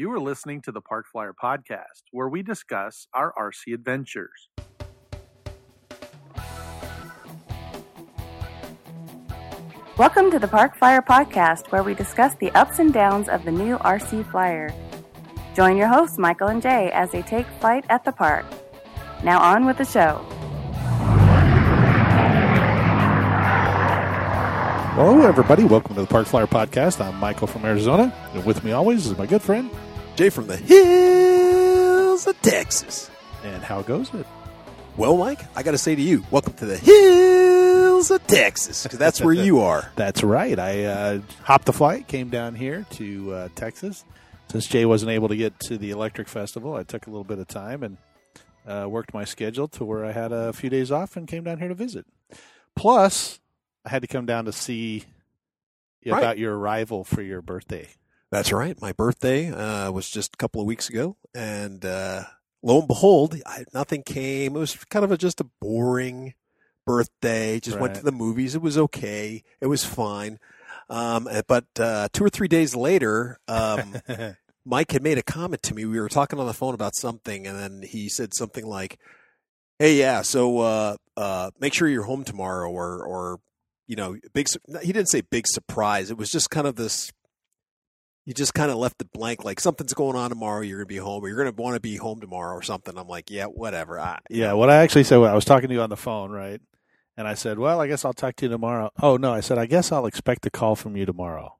You are listening to the Park Flyer Podcast, where we discuss our RC adventures. Welcome to the Park Flyer Podcast, where we discuss the ups and downs of the new RC Flyer. Join your hosts, Michael and Jay, as they take flight at the park. Now on with the show. Hello, everybody. Welcome to the Park Flyer Podcast. I'm Michael from Arizona, and with me always is my good friend, Jay from the hills of Texas. And how goes it? Well, Mike, I got to say to you, welcome to the hills of Texas, because that's where you are. That's right. I hopped the flight, came down here to Texas. Since Jay wasn't able to get to the Electric Festival, I took a little bit of time and worked my schedule to where I had a few days off and came down here to visit. Plus, I had to come down to see you about your arrival for your birthday. That's right. My birthday was just a couple of weeks ago, and lo and behold, nothing came. It was kind of just a boring birthday. Just went to the movies. It was okay. It was fine. But 2 or 3 days later, Mike had made a comment to me. We were talking on the phone about something, and then he said something like, "Hey, yeah, so make sure you're home tomorrow," or you know, he didn't say big surprise. It was just kind of this. You just kind of left it blank, like something's going on tomorrow. You're going to be home, or you're going to want to be home tomorrow, or something. I'm like, yeah, whatever. What I actually said, I was talking to you on the phone, right? And I said, well, I guess I'll talk to you tomorrow. Oh no, I said, I guess I'll expect a call from you tomorrow.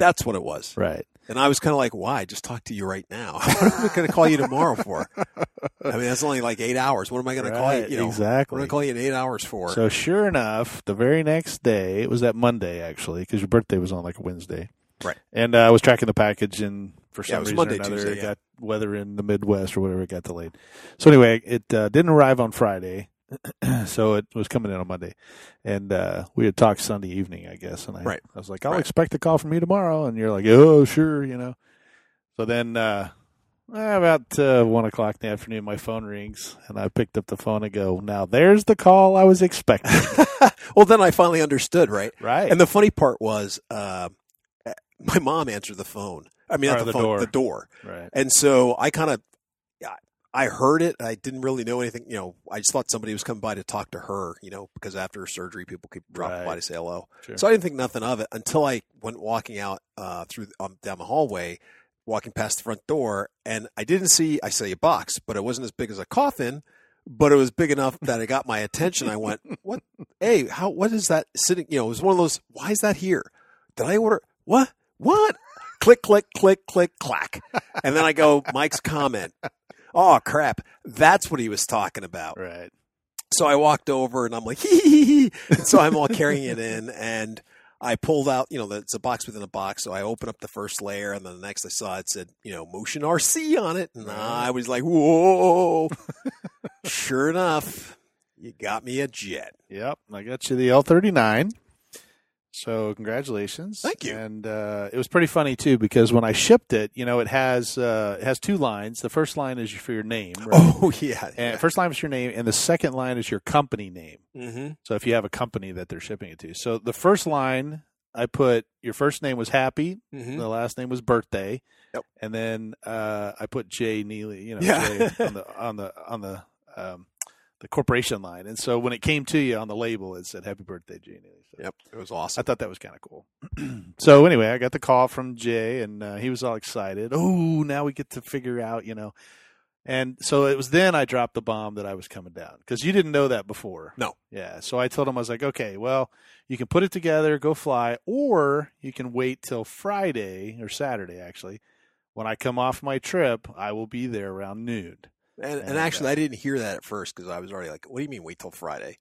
That's what it was, right? And I was kind of like, why? Just talk to you right now. What am I going to call you tomorrow for? I mean, that's only like 8 hours. What am I going to call you? You know, exactly. What am I going to call you in 8 hours for? So sure enough, the very next day, it was that Monday actually, because your birthday was on like a Wednesday. Right. And I was tracking the package, and for some reason Monday, or another, Tuesday, it got weather in the Midwest or whatever, it got delayed. So anyway, it didn't arrive on Friday, so it was coming in on Monday. And we had talked Sunday evening, I guess. And I was like, I'll expect a call from you tomorrow. And you're like, oh, sure, you know. So then about 1 o'clock in the afternoon, my phone rings, and I picked up the phone and go, now there's the call I was expecting. Well, then I finally understood, right? Right. And the funny part was my mom answered the phone. I mean, not the phone, the door. Right. And so I kind of, I heard it. I didn't really know anything. You know, I just thought somebody was coming by to talk to her, you know, because after surgery, people keep dropping by to say hello. Sure. So I didn't think nothing of it until I went walking out down the hallway, walking past the front door. And I didn't see, I say a box, but it wasn't as big as a coffin, but it was big enough that it got my attention. I went, what? Hey, what is that sitting? You know, it was one of those, why is that here? Did I order? What? Click, click, click, click, clack. And then I go, Mike's comment. Oh, crap. That's what he was talking about. Right. So I walked over, and I'm like, hee, hee, hee. So I'm all carrying it in, and I pulled out, you know, it's a box within a box. So I opened up the first layer, and then the next I saw it said, you know, Motion RC on it. And I was like, whoa. Sure enough, you got me a jet. Yep. I got you the L-39. So congratulations. Thank you. And it was pretty funny, too, because when I shipped it, you know, it has two lines. The first line is for your name. Right? Oh, yeah. And first line is your name, and the second line is your company name. Mm-hmm. So if you have a company that they're shipping it to. So the first line, I put your first name was Happy. Mm-hmm. The last name was Birthday. Yep. And then I put Jay Neely, you know, Jay on the corporation line. And so when it came to you on the label, it said, Happy Birthday, Jay Neely. So yep. It was awesome. I thought that was kind of cool. So anyway, I got the call from Jay, and he was all excited. Oh, now we get to figure out, you know. And so it was then I dropped the bomb that I was coming down, because you didn't know that before. No. Yeah. So I told him, I was like, okay, well, you can put it together, go fly, or you can wait till Friday or Saturday, actually. When I come off my trip, I will be there around noon. And actually, I didn't hear that at first, because I was already like, what do you mean wait till Friday?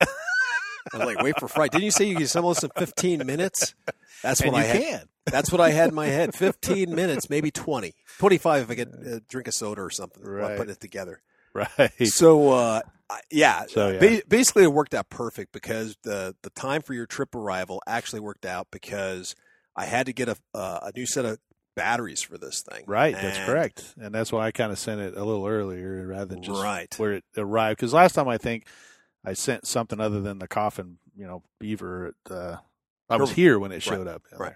I was like, wait for Friday. Didn't you say you could assemble this in 15 minutes? That's what I had. That's what I had in my head. 15 minutes, maybe 20. 25 if I get a drink of soda or something. Right. I'm putting it together. Right. So, basically, it worked out perfect, because the time for your trip arrival actually worked out, because I had to get a new set of batteries for this thing. Right. That's correct. And that's why I kind of sent it a little earlier rather than just where it arrived. Because last time I think I sent something other than the coffin, you know, beaver. I was here when it showed up. Right.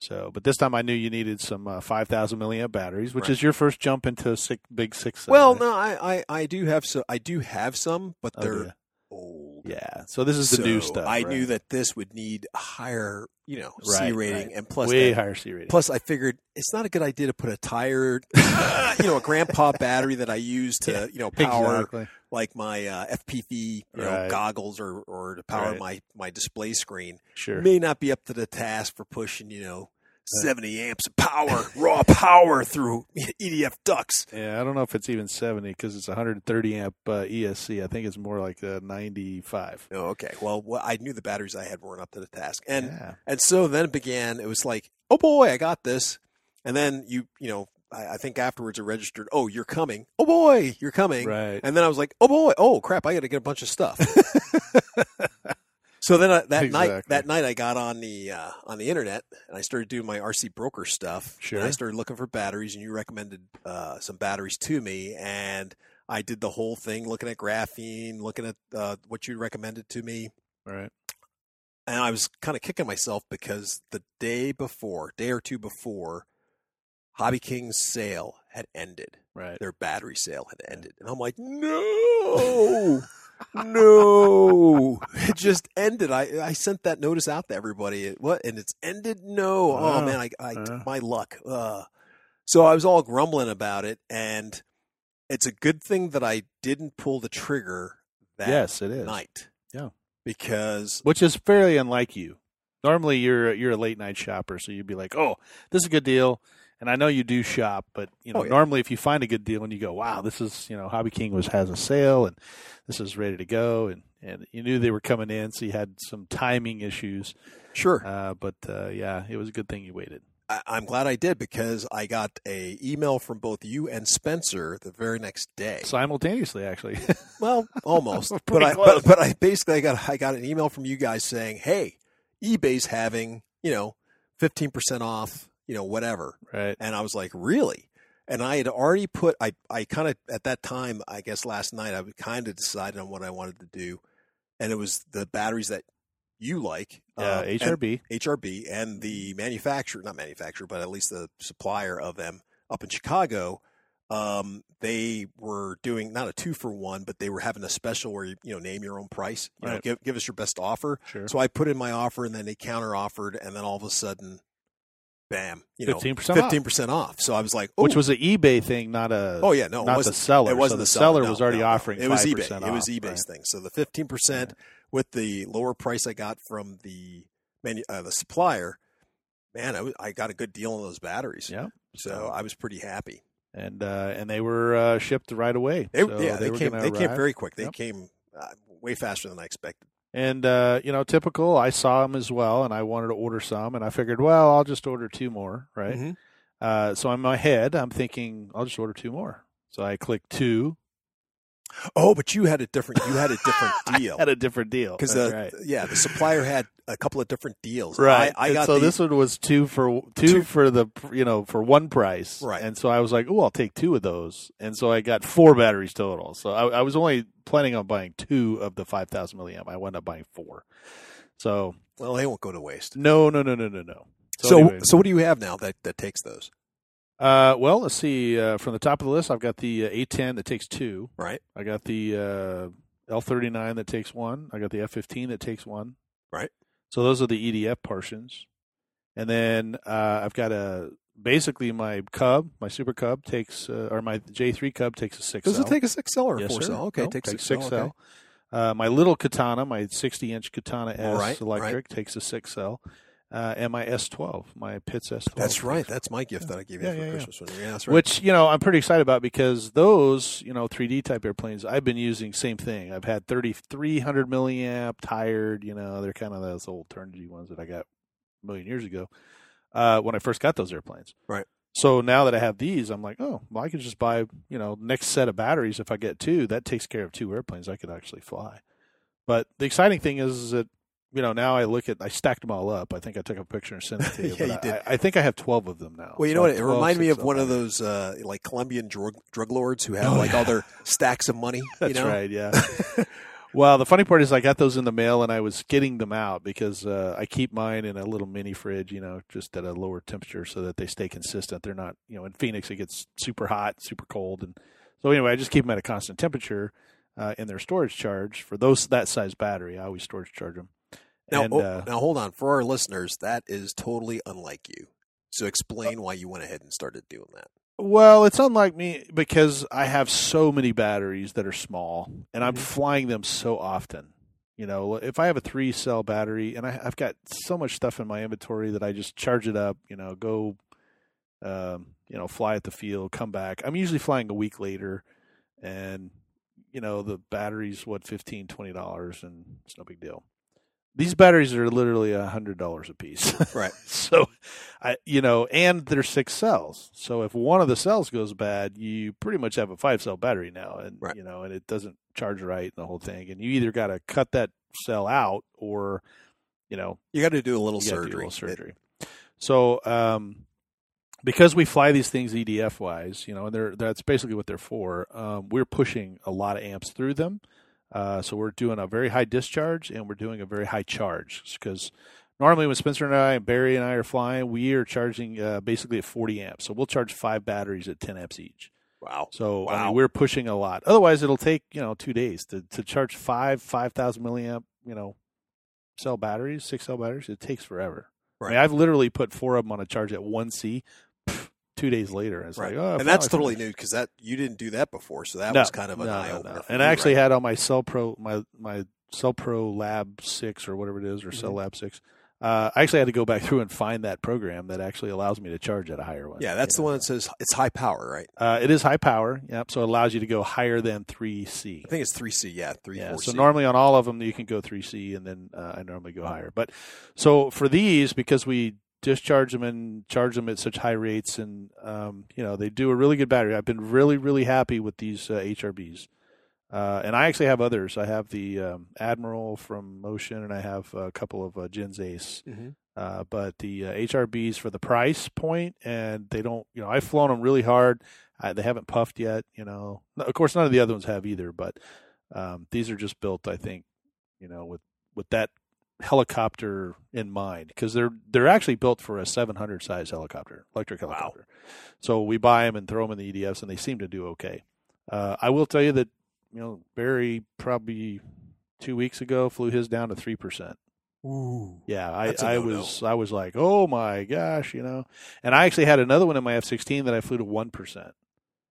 So, but this time I knew you needed some 5,000 milliamp batteries, which is your first jump into a big 6. Well, no, I do have some. I do have some, but they're old. Yeah. So this is the new stuff. I knew that this would need higher, you know, C rating and plus way higher C rating. Plus, I figured it's not a good idea to put a tired, you know, a grandpa battery that I use to you know power like my FPV goggles or to power my display screen. Sure, may not be up to the task for pushing 70 amps of power, raw power through EDF ducts. Yeah, I don't know if it's even 70 because it's 130 amp ESC. I think it's more like 95. Oh, okay. Well, I knew the batteries I had weren't up to the task. And and so then it began, it was like, oh boy, I got this. And then I think afterwards I registered, oh, you're coming. Oh boy, you're coming. Right. And then I was like, oh boy, oh crap, I got to get a bunch of stuff. So then that night I got on the internet and I started doing my RC broker stuff. Sure. And I started looking for batteries, and you recommended some batteries to me, and I did the whole thing looking at graphene, looking at what you recommended to me. Right. And I was kind of kicking myself because the day or two before, Hobby King's sale had ended. Right. Their battery sale had ended, and I'm like, no. No, it just ended. I sent that notice out to everybody. What? And it's ended? No. Oh, man, my luck. So I was all grumbling about it, and it's a good thing that I didn't pull the trigger that night. Yeah. Which is fairly unlike you. Normally, you're a late-night shopper, so you'd be like, oh, this is a good deal. And I know you do shop, but normally if you find a good deal and you go, wow, this is, Hobby King has a sale and this is ready to go. And you knew they were coming in, so you had some timing issues. Sure. But it was a good thing you waited. I'm glad I did, because I got an email from both you and Spencer the very next day. Simultaneously, actually. Well, almost. I got an email from you guys saying, hey, eBay's having, 15% off. Whatever. Right. And I was like, really? And I had already I kind of, at that time, I guess last night, I kind of decided on what I wanted to do. And it was the batteries that you like. HRB. And HRB and the not manufacturer, but at least the supplier of them up in Chicago. They were doing not a 2-for-1, but they were having a special where, name your own price, give us your best offer. Sure. So I put in my offer, and then they counter offered. And then all of a sudden, bam, 15% off. So I was like, ooh. Which was an eBay thing, not the seller. It wasn't the seller was already offering 5% off. It was eBay's thing. So the 15% with the lower price I got from the supplier, man, I got a good deal on those batteries. Yeah. So I was pretty happy. And they were shipped right away. They came very quick. They came way faster than I expected. And, typical, I saw them as well, and I wanted to order some, and I figured, well, I'll just order two more, right? Mm-hmm. So in my head, I'm thinking, I'll just order two more. So I clicked two. Oh, but you had a different deal. I had a different deal. Because, the supplier had a couple of different deals. Right. This one was two for one price. Right. And so I was like, oh, I'll take two of those. And so I got four batteries total. So I was only planning on buying two of the 5,000 milliamp. I wound up buying four. So. Well, they won't go to waste. No. So what do you have now that takes those? Well, let's see. From the top of the list, I've got the A10 that takes two. Right. I got the L-39 that takes one. I got the F-15 that takes one. Right. So those are the EDF portions. And then I've got my Cub, my Super Cub takes, or my J3 Cub takes a 6L. Does it take a 6L or a 4L? Okay, no, it takes a 6L. Okay. My little Katana, my 60-inch Katana S electric takes a 6L. And my S-12, my Pitts S-12. That's right. That's my gift that I gave you for Christmas. Yeah, that's right. Which, I'm pretty excited about, because those, 3D type airplanes, I've been using same thing. I've had 3,300 milliamp tired. They're kind of those old Turnigy ones that I got a million years ago when I first got those airplanes. Right. So now that I have these, I'm like, oh, well, I could just buy, next set of batteries. If I get two, that takes care of two airplanes. I could actually fly. But the exciting thing is that, now I stacked them all up. I think I took a picture and sent it to you. Yeah, you did. I think I have 12 of them now. Well, you know what? It reminded me of one of those Colombian drug lords who have all their stacks of money. That's right, yeah. Well, the funny part is I got those in the mail, and I was getting them out because I keep mine in a little mini fridge, you know, just at a lower temperature so that they stay consistent. They're not, you know, in Phoenix it gets super hot, super cold, and so anyway, I just keep them at a constant temperature in their storage charge for those that size battery. I always storage charge them. Now, and, now hold on, for our listeners, that is totally unlike you. So explain why you went ahead and started doing that. Well, it's unlike me because I have so many batteries that are small, and I'm flying them so often. You know, if I have a 3-cell battery, and I've got so much stuff in my inventory that I just charge it up, you know, go, you know, fly at the field, come back. I'm usually flying a week later, and, you know, the battery's, what, $15, $20, and it's no big deal. These batteries are literally $100 a piece. Right. So, you know, and they're 6 cells. So if one of the cells goes bad, you pretty much have a 5-cell battery now. And, right. You know, and it doesn't charge right and the whole thing. And you either got to cut that cell out or, you know. You got to do a little surgery. So because we fly these things EDF-wise, you know, and that's basically what they're for, we're pushing a lot of amps through them. So we're doing a very high discharge and we're doing a very high charge because normally when Spencer and I and Barry and I are flying, we are charging basically at 40 amps. So we'll charge 5 batteries at 10 amps each. Wow. So I mean, we're pushing a lot. Otherwise, it'll take, you know, 2 days to charge 5,000 milliamp, you know, 6-cell batteries. It takes forever. Right. I mean, I've literally put 4 of them on a charge at 1C. 2 days later, and it's right. Like, oh, and that's totally new because that you didn't do that before, so that was kind of an eye opener. And I actually had on my Cell Pro, my Cell Pro Lab 6 or whatever it is, or Cell Lab 6. I actually had to go back through and find that program that actually allows me to charge at a higher one. Yeah, that's the one that says it's high power, right? It is high power. Yep. So it allows you to go higher than 3C. I think it's 3C. Yeah, 4C. So normally on all of them, you can go 3C, and then I normally go higher. But so for these, because we discharge them and charge them at such high rates, and you know, they do a really good battery. I've been really, really happy with these HRBs, and I actually have others. I have the Admiral from Motion, and I have a couple of Gens Ace. But the HRBs for the price point, and they don't. You know, I've flown them really hard. They haven't puffed yet. You know, of course, none of the other ones have either. But these are just built, I think, you know, with that helicopter in mind, because they're actually built for a 700 size helicopter, electric helicopter. Wow. So we buy them and throw them in the EDFs, and they seem to do okay. I will tell you that, you know, Barry probably 2 weeks ago flew his down to 3%. Ooh, yeah, I was like, oh my gosh, you know. And I actually had another one in my F-16 that I flew to 1%.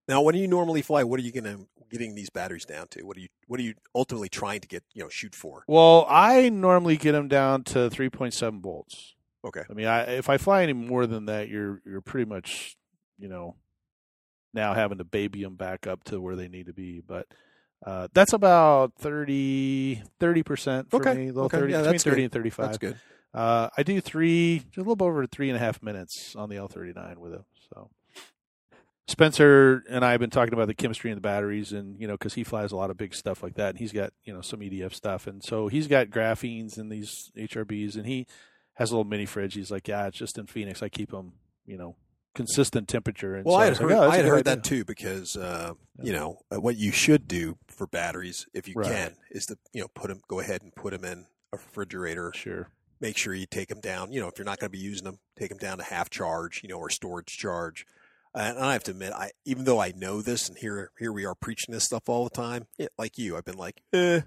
Now, when you normally fly, what are you getting these batteries down to? What are you ultimately trying to get, you know, shoot for? Well, I normally get them down to 3.7 volts. Okay. I mean, if I fly any more than that, you're pretty much, you know, now having to baby them back up to where they need to be. But that's about 30% for me. Okay. 30, yeah, between 30 good. And 35. That's good. I do just a little bit over 3.5 minutes on the L-39 with them, so. Spencer and I have been talking about the chemistry and the batteries, and, you know, because he flies a lot of big stuff like that, and he's got, you know, some EDF stuff, and so he's got graphenes in these HRBs, and he has a little mini fridge. He's like, yeah, it's just in Phoenix. I keep them, you know, consistent temperature. And well, so I had heard that too, because you know, what you should do for batteries, if you can, is to, you know, go ahead and put them in a refrigerator. Sure. Make sure you take them down. You know, if you're not going to be using them, take them down to half charge, you know, or storage charge. And I have to admit, even though I know this, and here we are preaching this stuff all the time, like you, I've been like, you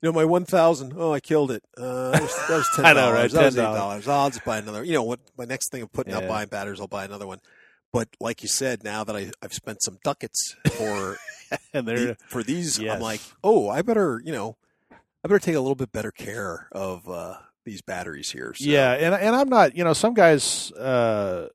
know, my 1,000, oh, I killed it. That was $10. I know, right? That was $8. Oh, I'll just buy another. You know what? My next thing I'm putting out buying batteries, I'll buy another one. But like you said, now that I've spent some ducats for these, yes. I'm like, oh, I better take a little bit better care of these batteries here. So. Yeah, and I'm not, you know, some guys are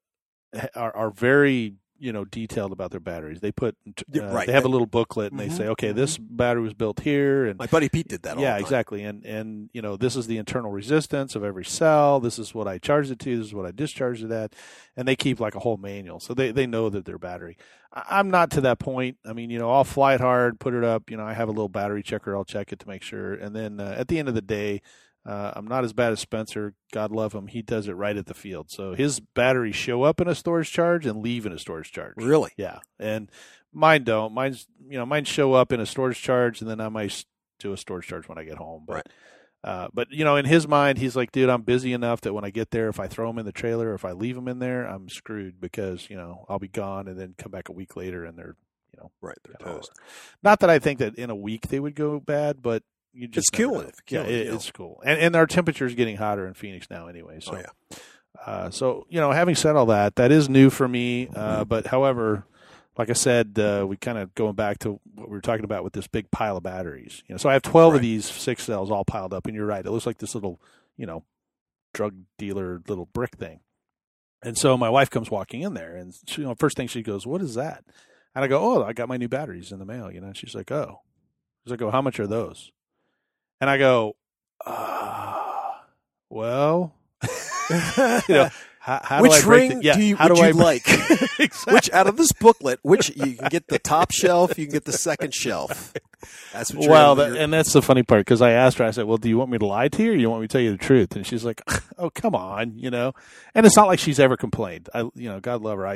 very, you know, detailed about their batteries. They put they have a little booklet, and they say, okay, this battery was built here. And my buddy Pete did that all the time. Exactly. And you know, this is the internal resistance of every cell. This is what I charged it to. This is what I discharged it at. And they keep like a whole manual. So they know that their battery. I'm not to that point. I mean, you know, I'll fly it hard, put it up. You know, I have a little battery checker. I'll check it to make sure. And then at the end of the day, I'm not as bad as Spencer. God love him. He does it right at the field. So his batteries show up in a storage charge and leave in a storage charge. Really? Yeah. And mine don't. Mine show up in a storage charge, and then I might do a storage charge when I get home. But, right. But you know, in his mind, he's like, dude, I'm busy enough that when I get there, if I throw him in the trailer, or if I leave him in there, I'm screwed because, you know, I'll be gone and then come back a week later and they're, you know, right. They're toast. Not that I think that in a week they would go bad, but you just, it's cool. Yeah, it's cool. And our temperature is getting hotter in Phoenix now anyway. So, so, you know, having said all that, that is new for me. But however, like I said, we kind of going back to what we were talking about with this big pile of batteries. You know, so I have 12 right. of these 6 cells all piled up, and you're right. It looks like this little, you know, drug dealer little brick thing. And so my wife comes walking in there, and she, you know, first thing she goes, "What is that?" And I go, "Oh, I got my new batteries in the mail." You know, and she's like, "Oh," she's like, "Oh, how much are those?" And I go, well, you know, how do I break the, yeah, do you, how do I like? Exactly. Which out of this booklet, which you can get the top shelf, you can get the second shelf. That's what you're and that's the funny part, because I asked her, I said, "Well, do you want me to lie to you, or do you want me to tell you the truth?" And she's like, "Oh, come on," you know. And it's not like she's ever complained. I, you know, God love her.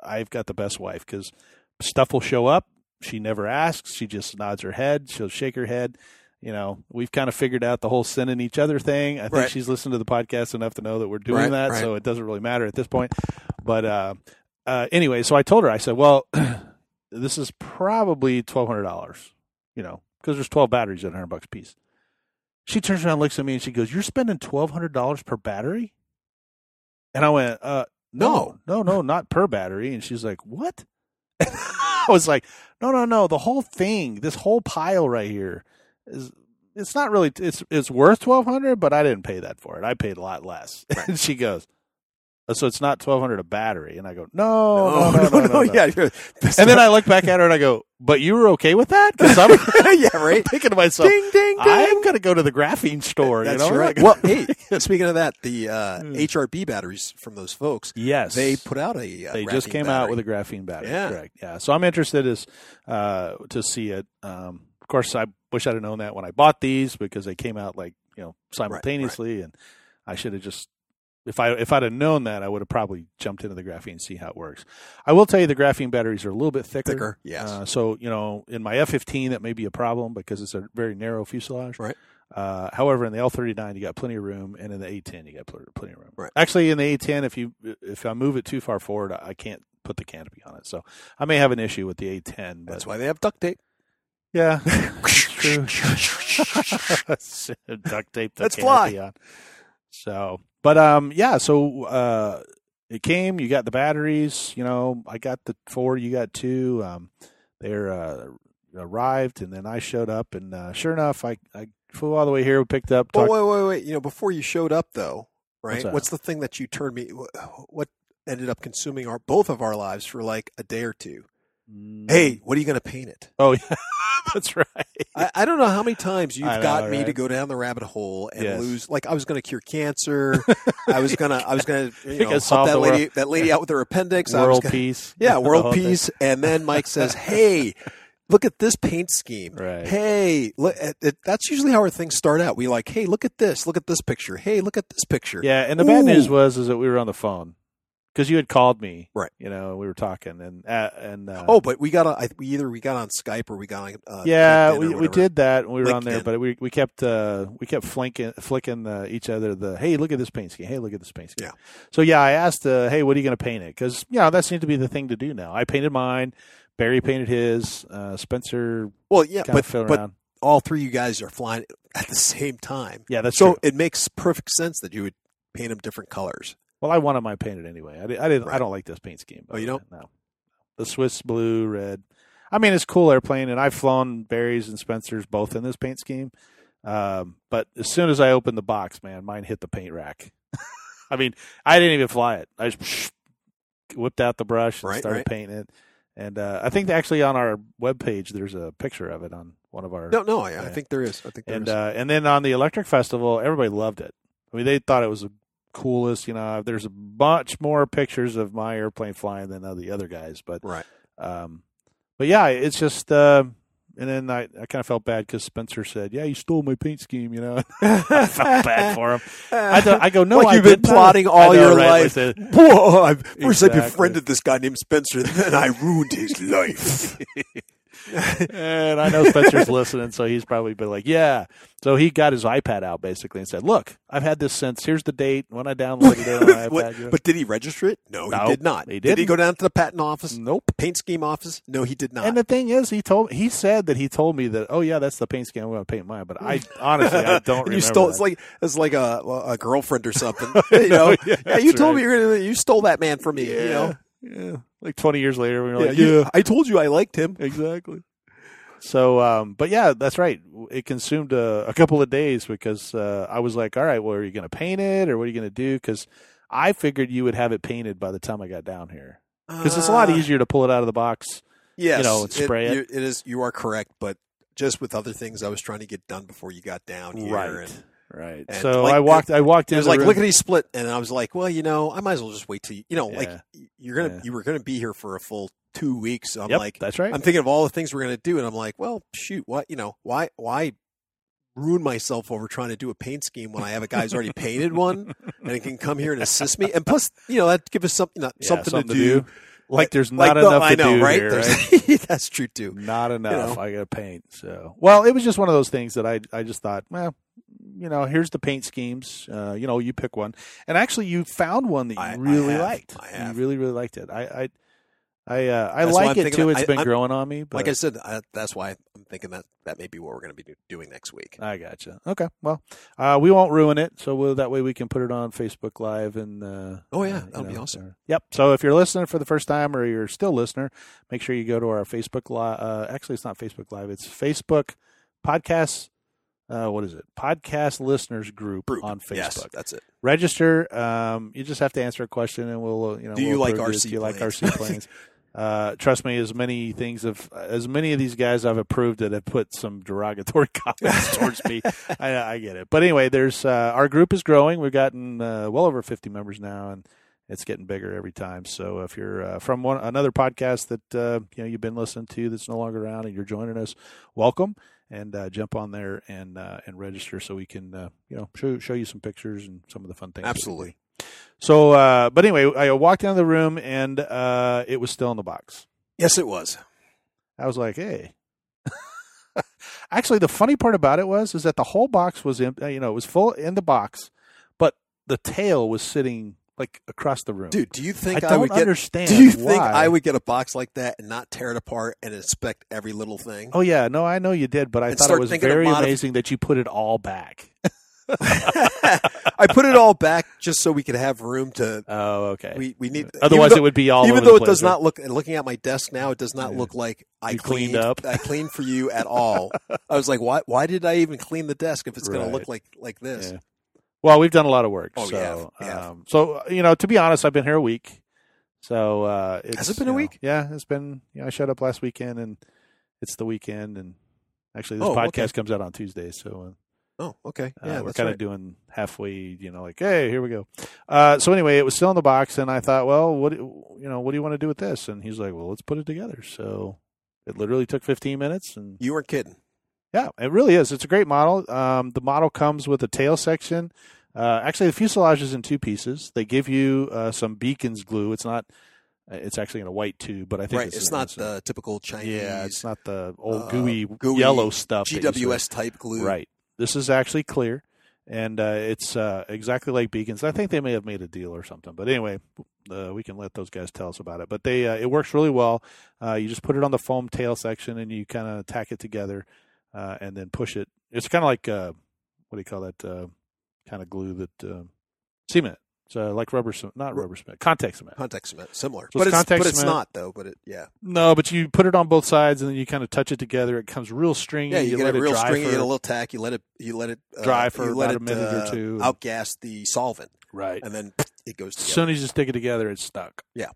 I've got the best wife, because stuff will show up. She never asks. She just nods her head. She'll shake her head. You know, we've kind of figured out the whole sending each other thing. I think right. she's listened to the podcast enough to know that we're doing right, that, right. so it doesn't really matter at this point. But anyway, so I told her, I said, "Well, this is probably $1,200, you know, because there's 12 batteries at $100 a piece." She turns around, looks at me, and she goes, "You're spending $1,200 per battery?" And I went, no, not per battery. And she's like, "What?" I was like, no, the whole thing, this whole pile right here. It's not really, it's worth $1,200, but I didn't pay that for it. I paid a lot less. Right. And she goes, "So it's not $1,200 a battery?" And I go, no. Yeah. And then I look back at her and I go, "But you were okay with that?" Because I'm, yeah, right. I'm thinking to myself, ding, ding, ding. I'm going to go to the graphene store. That's you know? Right. Well, hey, speaking of that, the HRB batteries from those folks, yes, they put out they just came out with a graphene battery. Yeah. Correct. Yeah. So I'm interested to see it. Of course, I wish I'd have known that when I bought these, because they came out like, you know, simultaneously, right. And I should have just if I'd have known that, I would have probably jumped into the graphene and see how it works. I will tell you the graphene batteries are a little bit thicker. Yes. So you know, in my F15 that may be a problem because it's a very narrow fuselage. Right. However, in the L-39 you got plenty of room, and in the A10 you got plenty of room. Right. Actually, in the A10, if I move it too far forward, I can't put the canopy on it, so I may have an issue with the A10. But that's why they have duct tape. Yeah, duct tape. That's fly. On. So, but yeah. So it came. You got the batteries. You know, I got the 4. You got 2. They're arrived, and then I showed up, and sure enough, I flew all the way here. We picked up. Wait. You know, before you showed up, though, right? What's the thing that you turned me? What ended up consuming both of our lives for like a day or two? Hey, what are you going to paint it? Oh, yeah. That's right. I don't know how many times you've got me to go down the rabbit hole and lose. Like I was going to cure cancer. I was going to you know, help that lady out with her appendix. World peace. Yeah, world peace. And then Mike says, "Hey, look at this paint scheme." Right. Hey, look at it. That's usually how our things start out. We like, "Hey, look at this. Look at this picture. Hey, look at this picture." Yeah, and the bad news was that we were on the phone. Because you had called me, right? You know, we were talking, but we got on Skype or we got on we did that, and we were on there, but we kept flicking each other hey, look at this paint scheme, hey, look at this paint scheme. Yeah. So yeah, I asked, "Hey, what are you going to paint it?" Because that seemed to be the thing to do now. I painted mine, Barry painted his, Spencer. Well, yeah, but all three of you guys are flying at the same time. Yeah, that's so true. It makes perfect sense that you would paint them different colors. Well, I wanted mine painted anyway. I didn't. Right. I don't like this paint scheme. Oh, you don't? No. The Swiss blue, red. I mean, it's a cool airplane, and I've flown Barry's and Spencer's both in this paint scheme. But as soon as I opened the box, man, mine hit the paint rack. I mean, I didn't even fly it. I just whipped out the brush and started painting it. And I think actually on our webpage, there's a picture of it on one of our. No, I think there is. I think there is. And then on the Electric Festival, everybody loved it. I mean, they thought it was coolest, you know. There's a bunch more pictures of my airplane flying than the other guys, but but yeah, it's just and then I kind of felt bad because Spencer said, "Yeah, you stole my paint scheme," you know. I felt bad for him. I go, "No, like you've been plotting all your life. I've befriended this guy named Spencer, and then I ruined his life." And I know Spencer's listening, so he's probably been like, yeah. So he got his iPad out, basically, and said, look, I've had this since. Here's the date when I downloaded it on my iPad. What, you know? But did he register it? No, he did not. He did he go down to the patent office? Nope. Paint scheme office? No, he did not. And the thing is, he said that he told me that, oh, yeah, that's the paint scheme. I'm going to paint mine. But I honestly, I don't remember. You stole that. It's like a girlfriend or something. You know? Yeah, you told me you stole that man from me, you know? Yeah, like 20 years later, we were I told you I liked him. Exactly. So, but yeah, that's right. It consumed a couple of days because I was like, all right, well, are you going to paint it or what are you going to do? Because I figured you would have it painted by the time I got down here. Because it's a lot easier to pull it out of the box, yes, you know, and spray it. It is. You are correct, but just with other things I was trying to get done before you got down here. Right. And so like, I walked in. It was like, room. Look at these split. And I was like, well, you know, I might as well just wait till you, you were going to be here for a full 2 weeks. So I'm like, that's right. I'm thinking of all the things we're going to do. And I'm like, well, shoot, what, you know, why ruin myself over trying to do a paint scheme when I have a guy who's already painted one and it can come here and assist me. And plus, you know, that gives us something to do. Like there's not enough to do here, right? That's true too. Not enough. You know? I got to paint. So, well, it was just one of those things that I just thought, well, you know, here's the paint schemes. You know, you pick one, and actually, you found one that you liked. I have. You really liked it. I like it too. It's been growing on me. But like I said, that's why I'm thinking that may be what we're going to be doing next week. I gotcha. Okay. Well, we won't ruin it, so that way we can put it on Facebook Live and. Oh yeah, that'll be awesome. Yep. So if you're listening for the first time, or you're still listener, make sure you go to our Facebook Live. Actually, it's not Facebook Live. It's Facebook Podcasts. What is it? Podcast Listeners Group on Facebook. Yes, that's it. Register. You just have to answer a question, and we'll you know. Do you like RC planes? Trust me, as many of these guys I've approved that have put some derogatory comments towards me. I get it, but anyway, there's our group is growing. We've gotten well over 50 members now, and it's getting bigger every time. So if you're from another podcast that you've been listening to that's no longer around, and you're joining us, welcome. And jump on there and register so we can show you some pictures and some of the fun things. Absolutely. So, but anyway, I walked down the room and it was still in the box. Yes, it was. I was like, hey. Actually, the funny part about it was that the whole box was it was full in the box, but the tail was sitting like across the room. Dude, do you think I would get a box like that and not tear it apart and inspect every little thing? Oh yeah, no, I know you did, but I thought it was very amazing that you put it all back. I put it all back just so we could have room to. Oh, okay. We need. Otherwise, it would be all. Even though it does not look. And looking at my desk now, it does not look like I cleaned up. I cleaned for you at all. I was like, why? Why did I even clean the desk if it's going to look like this? Yeah. Well, we've done a lot of work. Oh, so, yeah. So, to be honest, I've been here a week. So, has it been a week? Yeah, it's been, I showed up last weekend and it's the weekend. And actually, this podcast comes out on Tuesday. So, okay. Yeah, we're kind of doing halfway, like, hey, here we go. So anyway, it was still in the box. And I thought, well, what do you want to do with this? And he's like, well, let's put it together. So it literally took 15 minutes. And you weren't kidding. Yeah, it really is. It's a great model. The model comes with a tail section. Actually, the fuselage is in two pieces. They give you some beacons glue. It's not. It's actually in a white tube, but I think it's not the typical Chinese. Yeah, it's not the old gooey yellow stuff. GWS type glue. Right. This is actually clear, and it's exactly like beacons. I think they may have made a deal or something, but anyway, we can let those guys tell us about it. But they it works really well. You just put it on the foam tail section, and you kind of tack it together. And then push it. It's kind of like, what do you call that kind of glue that cement. It's like rubber cement, not rubber cement, contact cement. Contact cement, similar. So it's not, though. But No, but you put it on both sides and then you kind of touch it together. It comes real stringy. Yeah, you let it real stringy and a little tack. You let it dry for about a minute or two. Outgas the solvent. Right. And then it goes together. As soon as you stick it together, it's stuck. Yeah.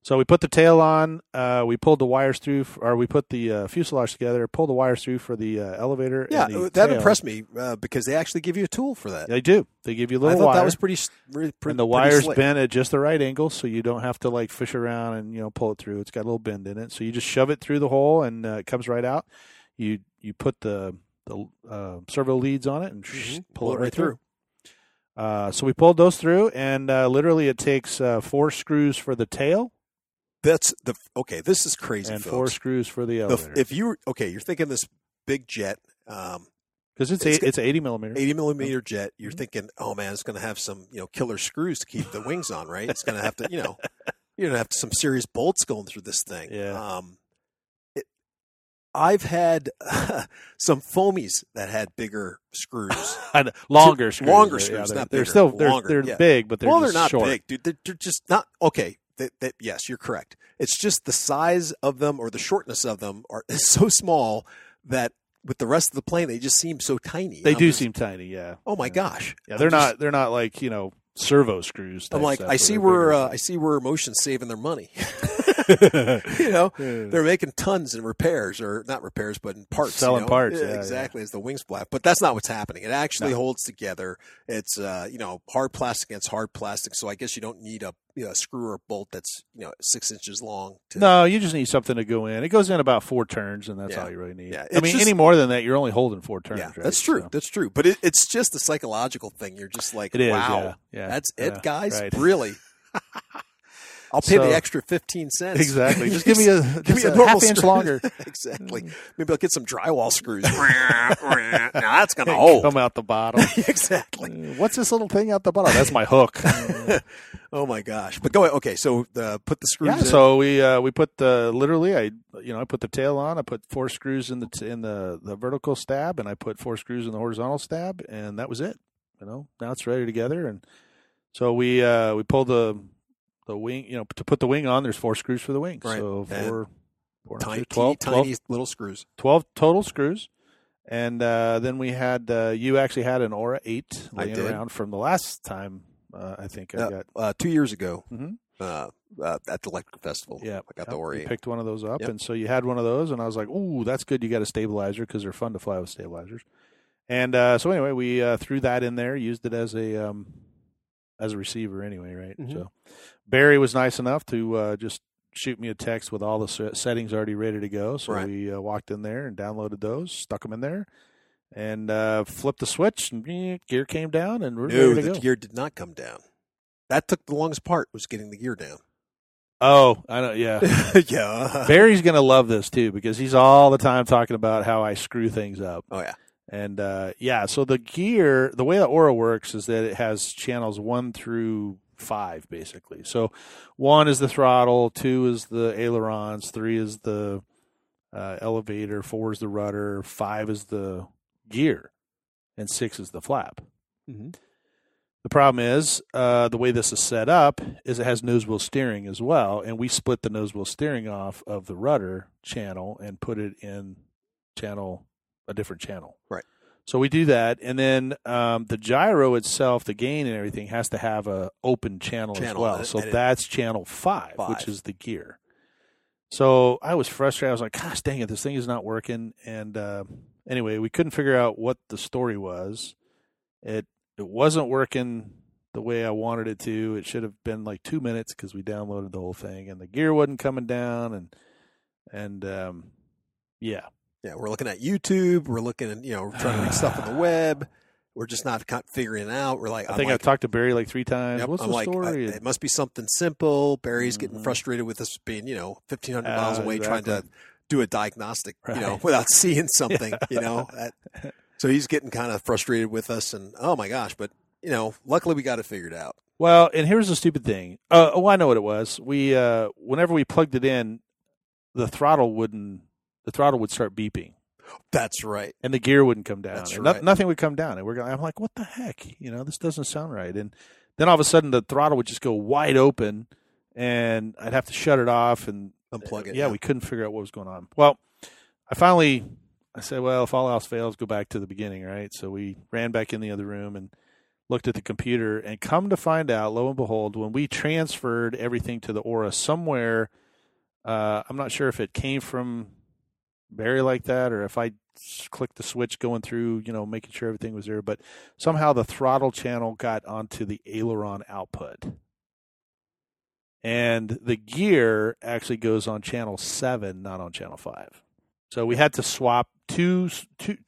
So we put the tail on, we put the fuselage together, pulled the wires through for the elevator. Yeah, and the tail impressed me because they actually give you a tool for that. They do. They give you a little wire. I thought that was pretty and the wires bend at just the right angle so you don't have to like fish around and pull it through. It's got a little bend in it. So you just shove it through the hole and it comes right out. You put the servo leads on it and pull it right through. So we pulled those through and literally it takes 4 screws for the tail. That's the okay. This is crazy. And folks. 4 screws for the elevator. If you okay, you're thinking this big jet because it's 80 millimeter. 80 millimeter jet. You're thinking, oh man, it's going to have some killer screws to keep the wings on, right? It's going to have to you're going to have some serious bolts going through this thing. Yeah. I've had some foamies that had bigger screws, longer screws, longer screws. Yeah, they're big, but they're not short. Big, dude. They're just not okay. Yes, you're correct. It's just the size of them or the shortness of them is so small that with the rest of the plane, they just seem so tiny. They seem tiny, yeah. Oh my gosh, yeah. They're not like servo screws. I'm like, I see where Motion's saving their money. They're making tons in repairs or not repairs, but in parts. Selling parts, yeah, exactly. Yeah. As the wings flap, but that's not what's happening. It actually holds together. It's hard plastic against hard plastic, so I guess you don't need a screw or bolt that's 6 inches long. No, you just need something to go in. It goes in about 4 turns, and that's all you really need. Yeah, I mean, any more than that, you're only holding 4 turns. Yeah, right? That's true. So. That's true. But it's just a psychological thing. You're just like, it is, wow, yeah. That's it, guys. Right. Really. I'll pay the extra 15 cents. Exactly. Just give me a normal half inch longer. Exactly. Maybe I'll get some drywall screws. Now that's going to hold. Come out the bottom. Exactly. What's this little thing out the bottom? That's my hook. Oh my gosh. But go ahead. Okay, so put the screws in. So we put I put the tail on. I put 4 screws in the vertical stab, and I put 4 screws in the horizontal stab, and that was it. Now it's ready together, and so we pulled the wing, to put the wing on, there's 4 screws for the wing. Right. So 4 tiny, 12, tiny 12, little screws. 12 total screws. And then we had, you actually had an Aura 8 laying around from the last time, I think. I got 2 years ago at the Electric Festival. Yeah. I got the Aura 8. You picked one of those up. Yep. And so you had one of those. And I was like, ooh, that's good. You got a stabilizer because they're fun to fly with stabilizers. And so anyway, we threw that in there, used it as a receiver anyway, right? Mm-hmm. So Barry was nice enough to just shoot me a text with all the settings already ready to go. So we walked in there and downloaded those, stuck them in there, and flipped the switch, and gear came down, and we're ready to go. No, the gear did not come down. That took the longest part, was getting the gear down. Oh, I know, yeah. Yeah. Barry's going to love this, too, because he's all the time talking about how I screw things up. Oh, yeah. And, so the gear, the way the Aura works is that it has channels 1 through 5, basically. So 1 is the throttle, 2 is the ailerons, 3 is the elevator, 4 is the rudder, 5 is the gear, and 6 is the flap. Mm-hmm. The problem is the way this is set up is it has nose wheel steering as well, and we split the nose wheel steering off of the rudder channel and put it in a different channel. Right. So we do that. And then the gyro itself, the gain and everything, has to have a open channel as well. That's channel 5, which is the gear. So I was frustrated. I was like, gosh, dang it, this thing is not working. And anyway, we couldn't figure out what the story was. It wasn't working the way I wanted it to. It should have been like 2 minutes because we downloaded the whole thing. And the gear wasn't coming down. Yeah, we're looking at YouTube. We're looking at, trying to read stuff on the web. We're just not figuring it out. We're like, I think I've talked to Barry like 3 times. Yep, What's the story? It must be something simple. Barry's getting frustrated with us being, 1,500 miles away, trying to do a diagnostic, without seeing something, So he's getting kind of frustrated with us. And, oh, my gosh. But, luckily we got it figured out. Well, and here's the stupid thing. I know what it was. We whenever we plugged it in, the throttle would start beeping. That's right. And the gear wouldn't come down. Nothing would come down. And I'm like, what the heck? This doesn't sound right. And then all of a sudden the throttle would just go wide open and I'd have to shut it off and unplug it. Yeah, we couldn't figure out what was going on. Well, I said, well, if all else fails, go back to the beginning, right? So we ran back in the other room and looked at the computer, and come to find out, lo and behold, when we transferred everything to the Aura somewhere, I'm not sure if it came from Barry like that, or if I clicked the switch going through, making sure everything was there, but somehow the throttle channel got onto the aileron output, and the gear actually goes on channel 7, not on channel 5. So we had to swap two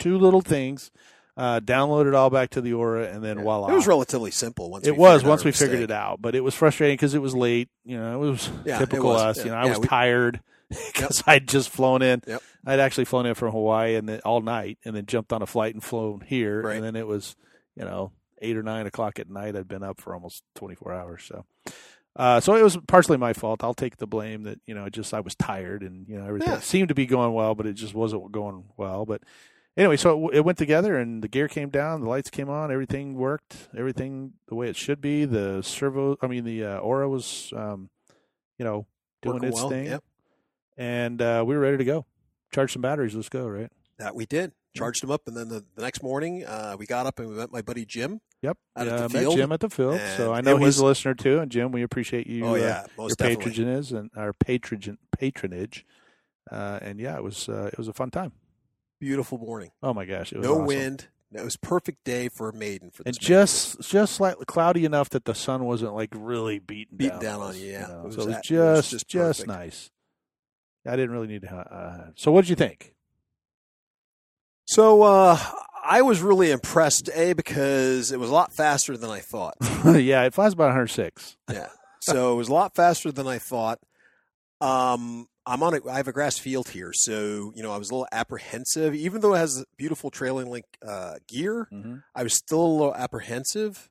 little things download it all back to the Aura, and then voila. It was relatively simple once we figured it out, but it was frustrating because it was late. You know, it was typical us. Yeah. You know, I was tired because I'd just flown in. Yep. I'd actually flown in from Hawaii and then all night, and then jumped on a flight and flown here, and then it was 8 or 9 o'clock at night. I'd been up for almost 24 hours, so. So it was partially my fault. I'll take the blame that, I was tired and, everything seemed to be going well, but it just wasn't going well. But anyway, so it went together and the gear came down, the lights came on, everything worked, everything the way it should be. The Aura was, doing its thing. Yep. And we were ready to go. Charge some batteries. Let's go, right? That we did. Charged them up, and then the next morning we got up and we met my buddy Jim. Yep, met Jim at the field, and so I know he's a listener too. And Jim, we appreciate you. Oh yeah, most definitely. patronage, and it was a fun time. Beautiful morning. Oh my gosh, it was awesome. Wind. It was a perfect day for a maiden. Just slightly cloudy enough that the sun wasn't like really beating down on you. Yeah, it was just nice. I didn't really need to. So what did you think? So I was really impressed, because it was a lot faster than I thought. Yeah, it flies about 106. Yeah, so it was a lot faster than I thought. I have a grass field here, so I was a little apprehensive. Even though it has beautiful trailing link gear, I was still a little apprehensive.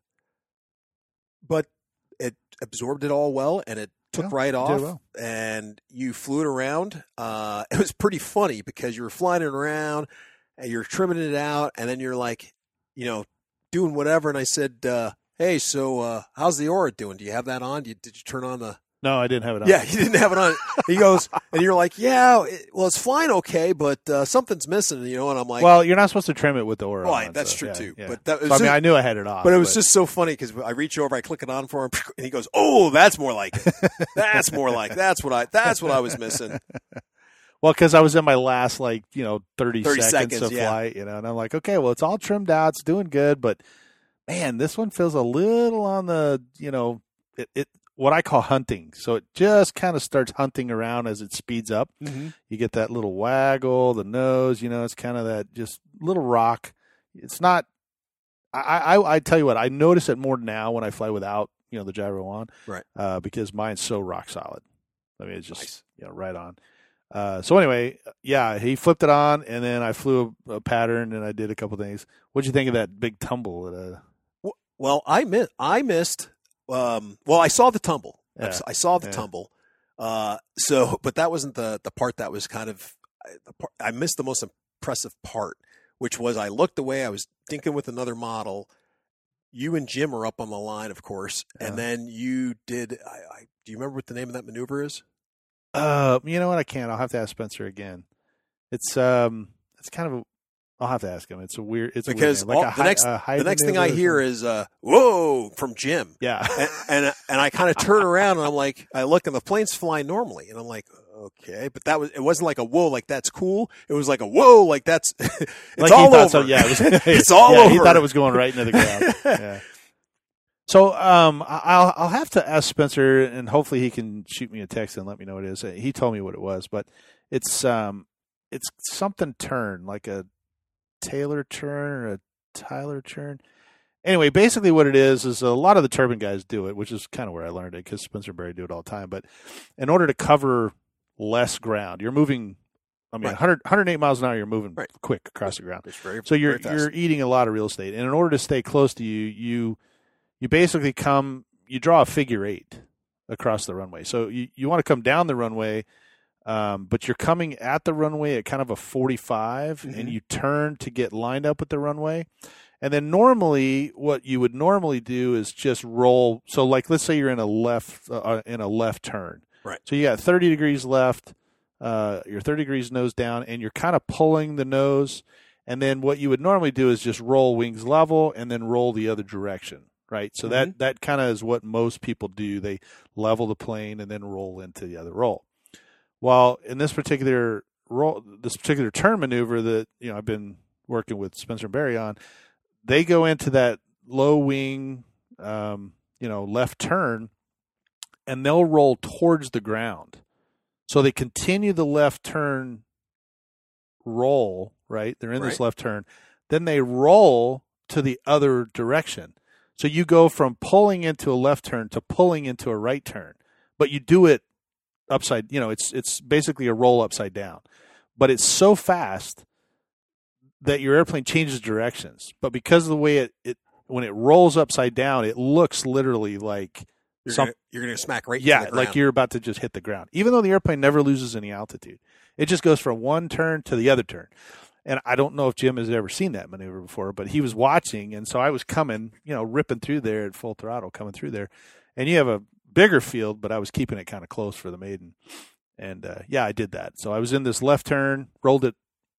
But it absorbed it all well, and it took right off, and you flew it around. It was pretty funny because you were flying it around. And you're trimming it out, and then you're like, doing whatever. And I said, hey, so how's the Aura doing? Do you have that on? Did you turn on the... No, I didn't have it on. Yeah, you didn't have it on. He goes, and you're like, it's flying okay, but something's missing, and I'm like... Well, you're not supposed to trim it with the Aura on. That's true, too. Yeah. But that was I knew I had it off. But it was just so funny, because I reach over, I click it on for him, and he goes, oh, that's more like it. That's more like it. That's what I was missing. Well, because I was in my last, 30 seconds of flight, and I'm like, okay, well, it's all trimmed out. It's doing good. But, man, this one feels a little on the, what I call hunting. So it just kind of starts hunting around as it speeds up. Mm-hmm. You get that little waggle, the nose, it's kind of that just little rock. It's not – I tell you what, I notice it more now when I fly without, the gyro on. Right. Because mine's so rock solid. I mean, it's just, nice. Right on. So anyway, he flipped it on, and then I flew a pattern, and I did a couple things. What'd you think of that big tumble? Well, I missed. I saw the tumble. Yeah. I saw the tumble. But that wasn't the part that was kind of the part I missed the most impressive part, which was I looked away. I was dinking with another model. You and Jim are up on the line, of course, and then you did. Do you remember what the name of that maneuver is? You know what? I can't. I'll have to ask Spencer again. It's I'll have to ask him. It's a weird. It's because a weird the next thing I hear is whoa from Jim. Yeah, and I kind of turn around and I'm like, I look and the plane's flying normally and I'm like, okay, but it wasn't like a whoa, like that's cool. It was like a whoa, like that's it's like all over. So, yeah, it's all over. He thought it was going right into the ground. Yeah. So I'll have to ask Spencer, and hopefully he can shoot me a text and let me know what it is. He told me what it was, but it's something turn, like a Taylor turn or a Tyler turn. Anyway, basically what it is a lot of the turbine guys do it, which is kind of where I learned it because Spencer and Barry do it all the time. But in order to cover less ground, you're moving. 108 miles an hour, you're moving quick across the ground. So you're eating a lot of real estate, and in order to stay close to you, you basically draw a figure eight across the runway. So you want to come down the runway, but you're coming at the runway at kind of a 45, and you turn to get lined up with the runway. And then normally what you would normally do is just roll. So like let's say you're in a left turn. Right. So you got 30 degrees left, you're 30 degrees nose down, and you're kind of pulling the nose. And then what you would normally do is just roll wings level and then roll the other direction. Right. So that kind of is what most people do. They level the plane and then roll into the other roll. While in this particular roll, this particular turn maneuver that, I've been working with Spencer and Barry on, they go into that low wing, left turn, and they'll roll towards the ground. So they continue the left turn roll, right? They're in this left turn. then they roll to the other direction. So you go from pulling into a left turn to pulling into a right turn, but you do it upside, you know, it's basically a roll upside down, but it's so fast that your airplane changes directions. But because of the way it when it rolls upside down, it looks literally like you're going to smack right into the ground. Like you're about to just hit the ground, even though the airplane never loses any altitude. It just goes from one turn to the other turn. And I don't know if Jim has ever seen that maneuver before, but he was watching. And so I was coming, you know, ripping through there at full throttle, coming through there. And you have a bigger field, but I was keeping it kind of close for the maiden. And, yeah, I did that. So I was in this left turn, rolled it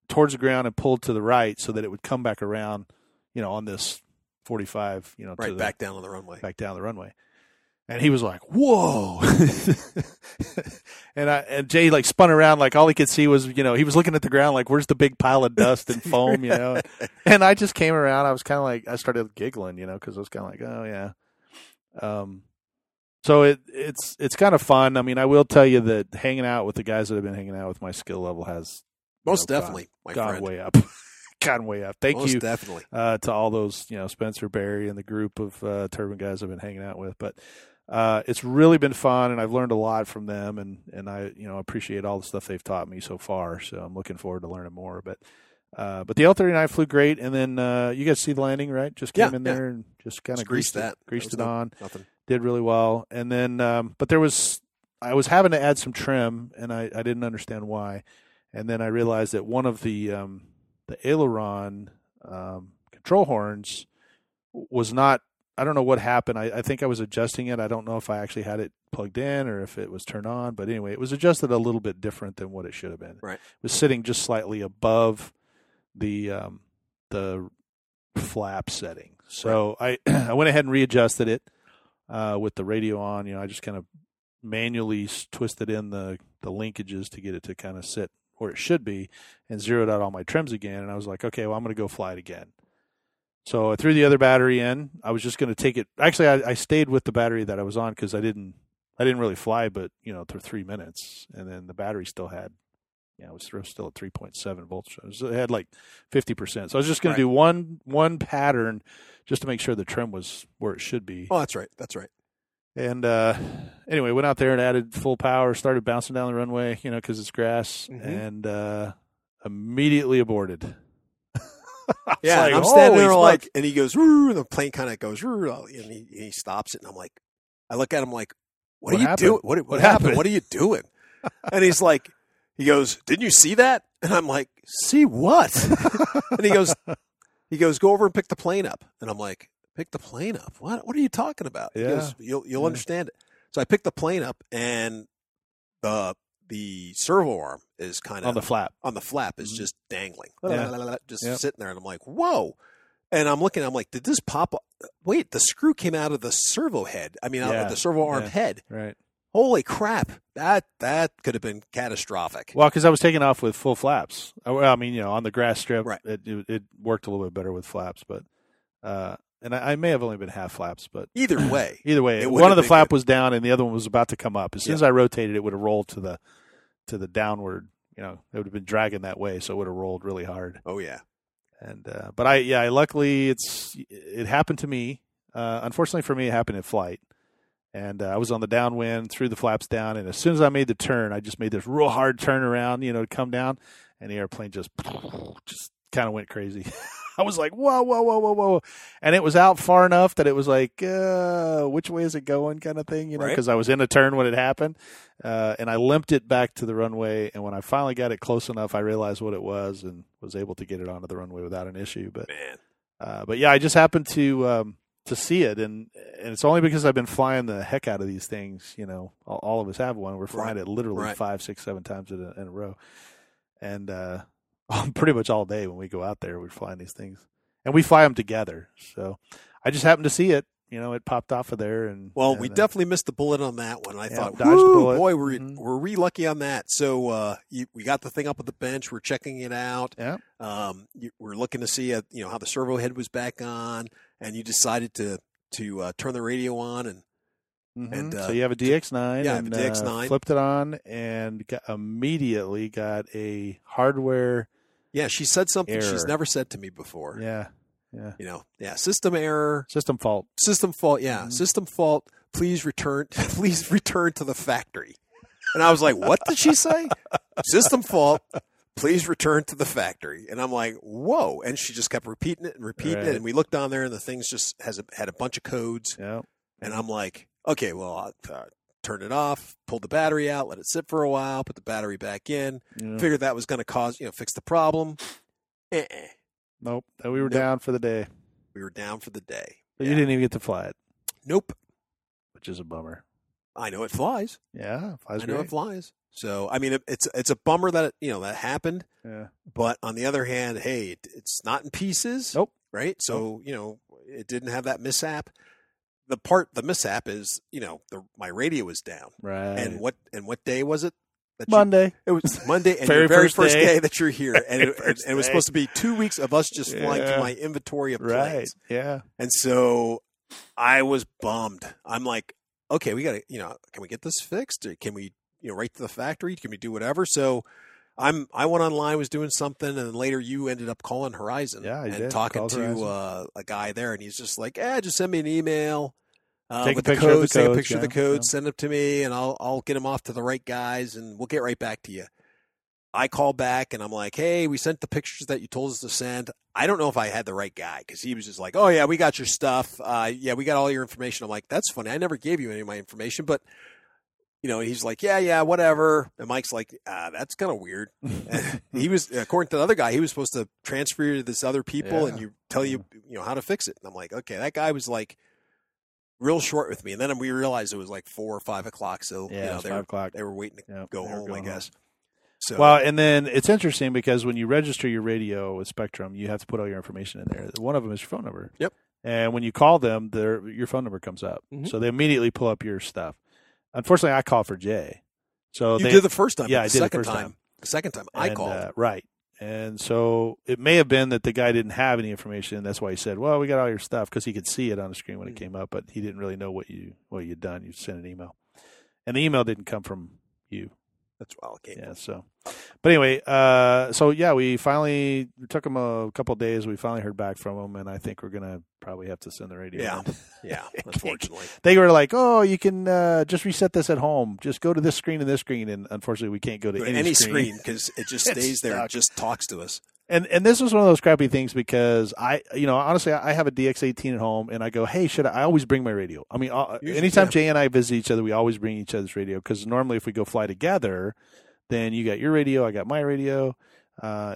towards the ground and pulled to the right so that it would come back around, you know, on this 45, you know, right back down on the runway. Back down the runway. And he was like, whoa. And Jay like spun around, like all he could see was, you know, he was looking at the ground, like, where's the big pile of dust and foam, you know? And I just came around. I was kind of like, I started giggling, you know, because I was kind of like, oh, yeah. So it's kind of fun. I mean, I will tell you that hanging out with the guys that have been hanging out with my skill level has gone way up. Gone way up. Thank you definitely to all those, you know, Spencer, Barry, and the group of turbine guys I've been hanging out with. But it's really been fun, and I've learned a lot from them, and I, you know, appreciate all the stuff they've taught me so far. So I'm looking forward to learning more. But the L-39 flew great, and then you guys see the landing, right? Just came in there and just kind of greased it on. Nothing. Did really well, and then but I was having to add some trim, and I didn't understand why, and then I realized that one of the aileron control horns was not. I don't know what happened. I think I was adjusting it. I don't know if I actually had it plugged in or if it was turned on. But anyway, it was adjusted a little bit different than what it should have been. Right. It was sitting just slightly above the flap setting. So right. I went ahead and readjusted it with the radio on. You know, I just kind of manually twisted in the linkages to get it to kind of sit where it should be and zeroed out all my trims again. And I was like, okay, well, I'm going to go fly it again. So I threw the other battery in. I was just going to take it. Actually, I stayed with the battery that I was on because I didn't really fly, but you know, through 3 minutes, and then the battery still had, you know, it was still at 3.7 volts. It had like 50%. So I was just going to do one pattern just to make sure the trim was where it should be. Oh, that's right. And anyway, went out there and added full power. Started bouncing down the runway, you know, because it's grass, and immediately aborted. Yeah, like, I'm standing there like, and he goes, and the plane kind of goes, and he stops it. And I'm like, I look at him like, what are you doing? What happened? What are you doing? And he's like, he goes, didn't you see that? And I'm like, see what? And he goes, go over and pick the plane up. And I'm like, pick the plane up? What are you talking about? Yeah. He goes, you'll understand it. So I picked the plane up, and the servo arm is kind of on the flap is just dangling, sitting there. And I'm like, whoa. And I'm looking, I'm like, did this pop up? Wait, the screw came out of the servo head. I mean, out of the servo arm head. Right. Holy crap. That could have been catastrophic. Well, cause I was taking off with full flaps. I mean, you know, on the grass strip, right. It worked a little bit better with flaps, but, and I may have only been half flaps, but either way, one of the flap was down and the other one was about to come up. As soon as I rotated, it would have rolled to the downward. You know, it would have been dragging that way, so it would have rolled really hard. Oh yeah. And but I luckily it happened to me. Unfortunately for me, it happened in flight, and I was on the downwind, threw the flaps down, and as soon as I made the turn, I just made this real hard turn around, you know, to come down, and the airplane just kind of went crazy. I was like, whoa, whoa, whoa, whoa, whoa. And it was out far enough that it was like, which way is it going kind of thing, you know, because I was in a turn when it happened. And I limped it back to the runway. And when I finally got it close enough, I realized what it was and was able to get it onto the runway without an issue. But yeah, I just happened to see it. And it's only because I've been flying the heck out of these things. You know, all of us have one. We're flying it literally 5, 6, 7 times in a row. And, pretty much all day when we go out there, we're flying these things, and we fly them together. So I just happened to see it. You know, it popped off of there, and we definitely missed the bullet on that one. I thought, boy, were we lucky on that? So we got the thing up at the bench. We're checking it out. Yeah. We're looking to see, you know, how the servo head was back on, and you decided to turn the radio on and. Mm-hmm. And, so you have a DX9, and I have a DX9. Flipped it on and immediately got a hardware Yeah, she said something she's never said to me before. Yeah. Yeah. You know, yeah, system error. System fault. System fault, yeah. Mm-hmm. System fault, please return to the factory. And I was like, what did she say? System fault, please return to the factory. And I'm like, whoa. And she just kept repeating it and repeating it. And we looked on there and the thing's just had a bunch of codes. Yeah. And I'm like, okay, well, I turned it off, pulled the battery out, let it sit for a while, put the battery back in, figured that was going to fix the problem. Nope. We were down for the day. We were down for the day. But you didn't even get to fly it. Nope. Which is a bummer. I know it flies. Yeah, it flies. I know great. It flies. So, I mean, it's a bummer that that happened. Yeah. But on the other hand, hey, it's not in pieces. Nope. Right? So, it didn't have that mishap. The mishap is, my radio was down. Right. And what day was it? Monday. It was Monday, and your very first day that you're here. And it was supposed to be 2 weeks of us just flying through my inventory of planes. Yeah. And so I was bummed. I'm like, okay, we got to, can we get this fixed? Can we, right to the factory? Can we do whatever? So I went online, was doing something, and later you ended up calling Horizon talking to a guy there. And he's just like, just send me an email. Take a picture of the codes, send them to me, and I'll get them off to the right guys, and we'll get right back to you. I call back, and I'm like, hey, we sent the pictures that you told us to send. I don't know if I had the right guy, because he was just like, oh, yeah, we got your stuff. We got all your information. I'm like, that's funny. I never gave you any of my information, but, he's like, yeah, whatever. And Mike's like, that's kind of weird. He was, according to the other guy, he was supposed to transfer you to this other people and tell you how to fix it. And I'm like, okay, that guy was like, real short with me, and then we realized it was like 4 or 5 o'clock. So they were waiting to go home, I guess. So well, and then it's interesting because when you register your radio with Spektrum, you have to put all your information in there. One of them is your phone number. Yep. And when you call them, your phone number comes up, so they immediately pull up your stuff. Unfortunately, I called for Jay. So you did the first time. Yeah, I did the second time. The second time I called. Right. And so it may have been that the guy didn't have any information. That's why he said, well, we got all your stuff, because he could see it on the screen when it came up, but he didn't really know what you'd done. You sent an email. And the email didn't come from you. That's wild. Yeah, so. But anyway, we finally took him a couple of days. We finally heard back from him, and I think we're going to probably have to send the radio. Yeah, unfortunately. They were like, oh, you can just reset this at home. Just go to this screen and this screen. And unfortunately, we can't go to any screen. Because it just stays there. It just talks to us. And this was one of those crappy things because I have a DX-18 at home, and I go, hey, I always bring my radio. I mean, anytime Jay and I visit each other, we always bring each other's radio, because normally if we go fly together, then you got your radio, I got my radio.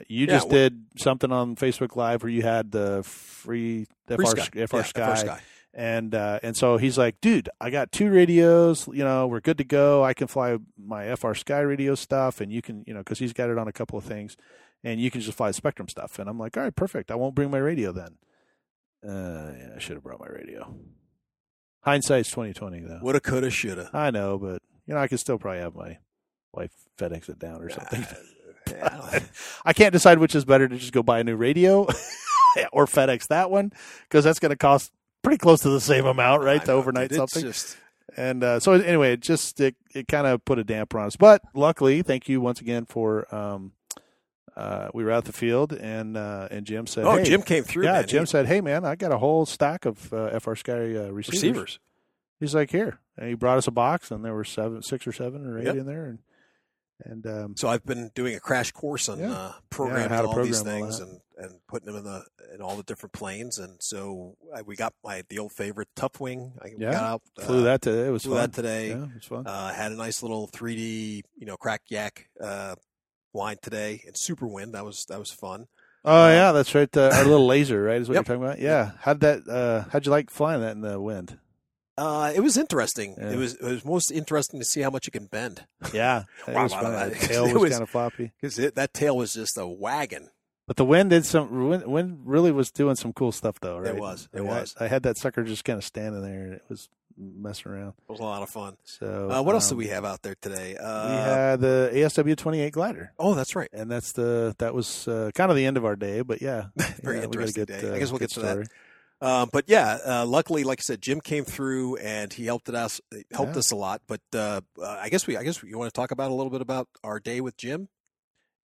You did something on Facebook Live where you had the FR Sky. And so he's like, dude, I got two radios, we're good to go. I can fly my FR Sky radio stuff, and you can, because he's got it on a couple of things. And you can just fly Spektrum stuff. And I'm like, all right, perfect. I won't bring my radio then. I should have brought my radio. Hindsight's 20/20 though. Woulda, coulda, shoulda. I know, but I could still probably have my wife FedEx it down or something. I can't decide which is better, to just go buy a new radio or FedEx that one, because that's going to cost pretty close to the same amount, right? To overnight something. And so anyway, it kind of put a damper on us. But luckily, thank you once again for. We were out the field, and Jim said, "Oh, hey. Jim came through." Yeah, man. Jim said, "Hey, man, I got a whole stack of FR Sky receivers." He's like, "Here," and he brought us a box, and there were 7, 6 or 7 or 8 in there, and so I've been doing a crash course on programming all these things and putting them in all the different planes, and so we got the old favorite Tuffwing. Got out, flew that today. It was fun. Yeah, it was fun. Had a nice little 3D, crack yak. Wine today and super wind. That was fun. Oh yeah, that's right. Our little laser, right? Is what you're talking about. Yeah. How'd you like flying that in the wind? It was interesting. Yeah. It was most interesting to see how much it can bend. Yeah. The tail was kind of floppy, because that tail was just a wagon. But the wind did wind really was doing some cool stuff though, right? It was. I had that sucker just kind of standing there, and it was messing around. It was a lot of fun. So what else do we have out there today? We had the ASW 28 glider. Oh, that's right. And that was kind of the end of our day, but yeah. Very interesting day. I guess we'll get to that. Luckily, like I said, Jim came through and he helped us a lot. But I guess you want to talk about a little bit about our day with Jim?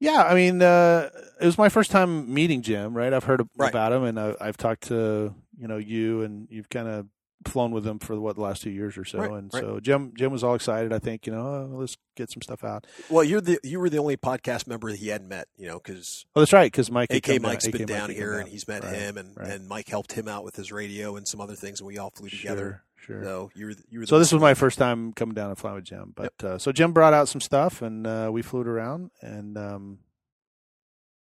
Yeah, I mean, it was my first time meeting Jim, right? I've heard about him, and I've talked to, you, and you've kind of flown with him for, the last 2 years or so. So Jim was all excited, I think, let's get some stuff out. Well, you were the only podcast member that he hadn't met, because... Oh, that's right, because Mike... AK Mike's been down here, and he's met him, and Mike helped him out with his radio and some other things, and we all flew together. Sure. So you were this was my first time coming down and flying with Jim. But so Jim brought out some stuff, and we flew it around, and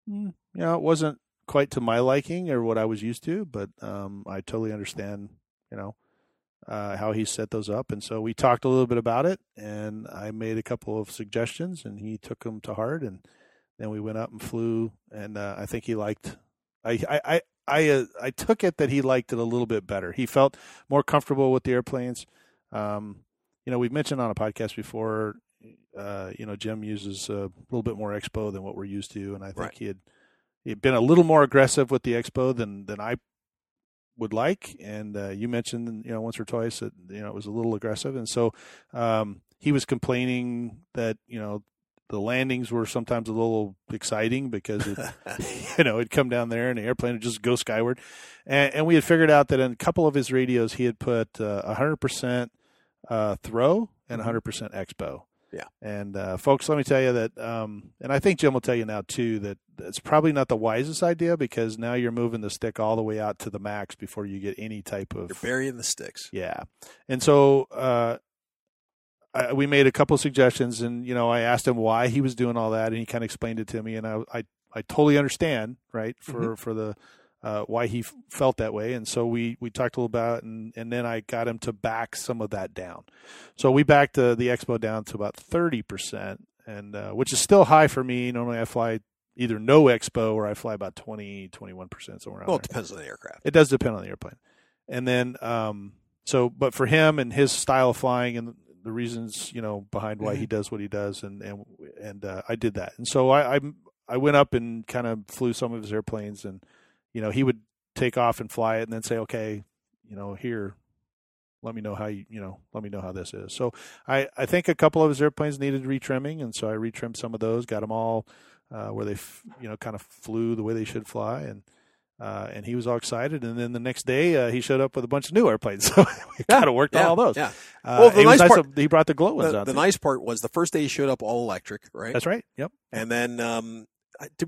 it wasn't quite to my liking or what I was used to, but I totally understand, how he set those up. And so we talked a little bit about it, and I made a couple of suggestions, and he took them to heart, and then we went up and flew, and I think he liked. I took it that he liked it a little bit better. He felt more comfortable with the airplanes. We've mentioned on a podcast before, Jim uses a little bit more expo than what we're used to. And I think he had been a little more aggressive with the expo than I would like. And you mentioned, once or twice that, it was a little aggressive. And so he was complaining that, the landings were sometimes a little exciting because it, it'd come down there and the airplane would just go skyward. And we had figured out that in a couple of his radios, he had put 100% throw and 100% expo. Yeah. And folks, let me tell you that, and I think Jim will tell you now too, that it's probably not the wisest idea because now you're moving the stick all the way out to the max before you get any type of... You're burying the sticks. Yeah. And so, we made a couple suggestions, and I asked him why he was doing all that, and he kind of explained it to me, and I totally understand, for the why he felt that way, and so we talked a little about it, and then I got him to back some of that down. So we backed the expo down to about 30%, and which is still high for me. Normally I fly either no expo or I fly about 20, 21% somewhere around. Well, it depends on the aircraft. It does depend on the airplane, and then but for him and his style of flying and the reasons, behind why he does what he does. And I did that. And so I went up and kind of flew some of his airplanes, and, he would take off and fly it and then say, okay, here, let me know how let me know how this is. So I think a couple of his airplanes needed retrimming. And so I retrimmed some of those, got them all where they, kind of flew the way they should fly. And he was all excited, and then the next day he showed up with a bunch of new airplanes. So we kind of worked on all those. Yeah. Well, the nice part, he brought the glow ones out. The nice part was the first day he showed up all electric, right? That's right. Yep. And then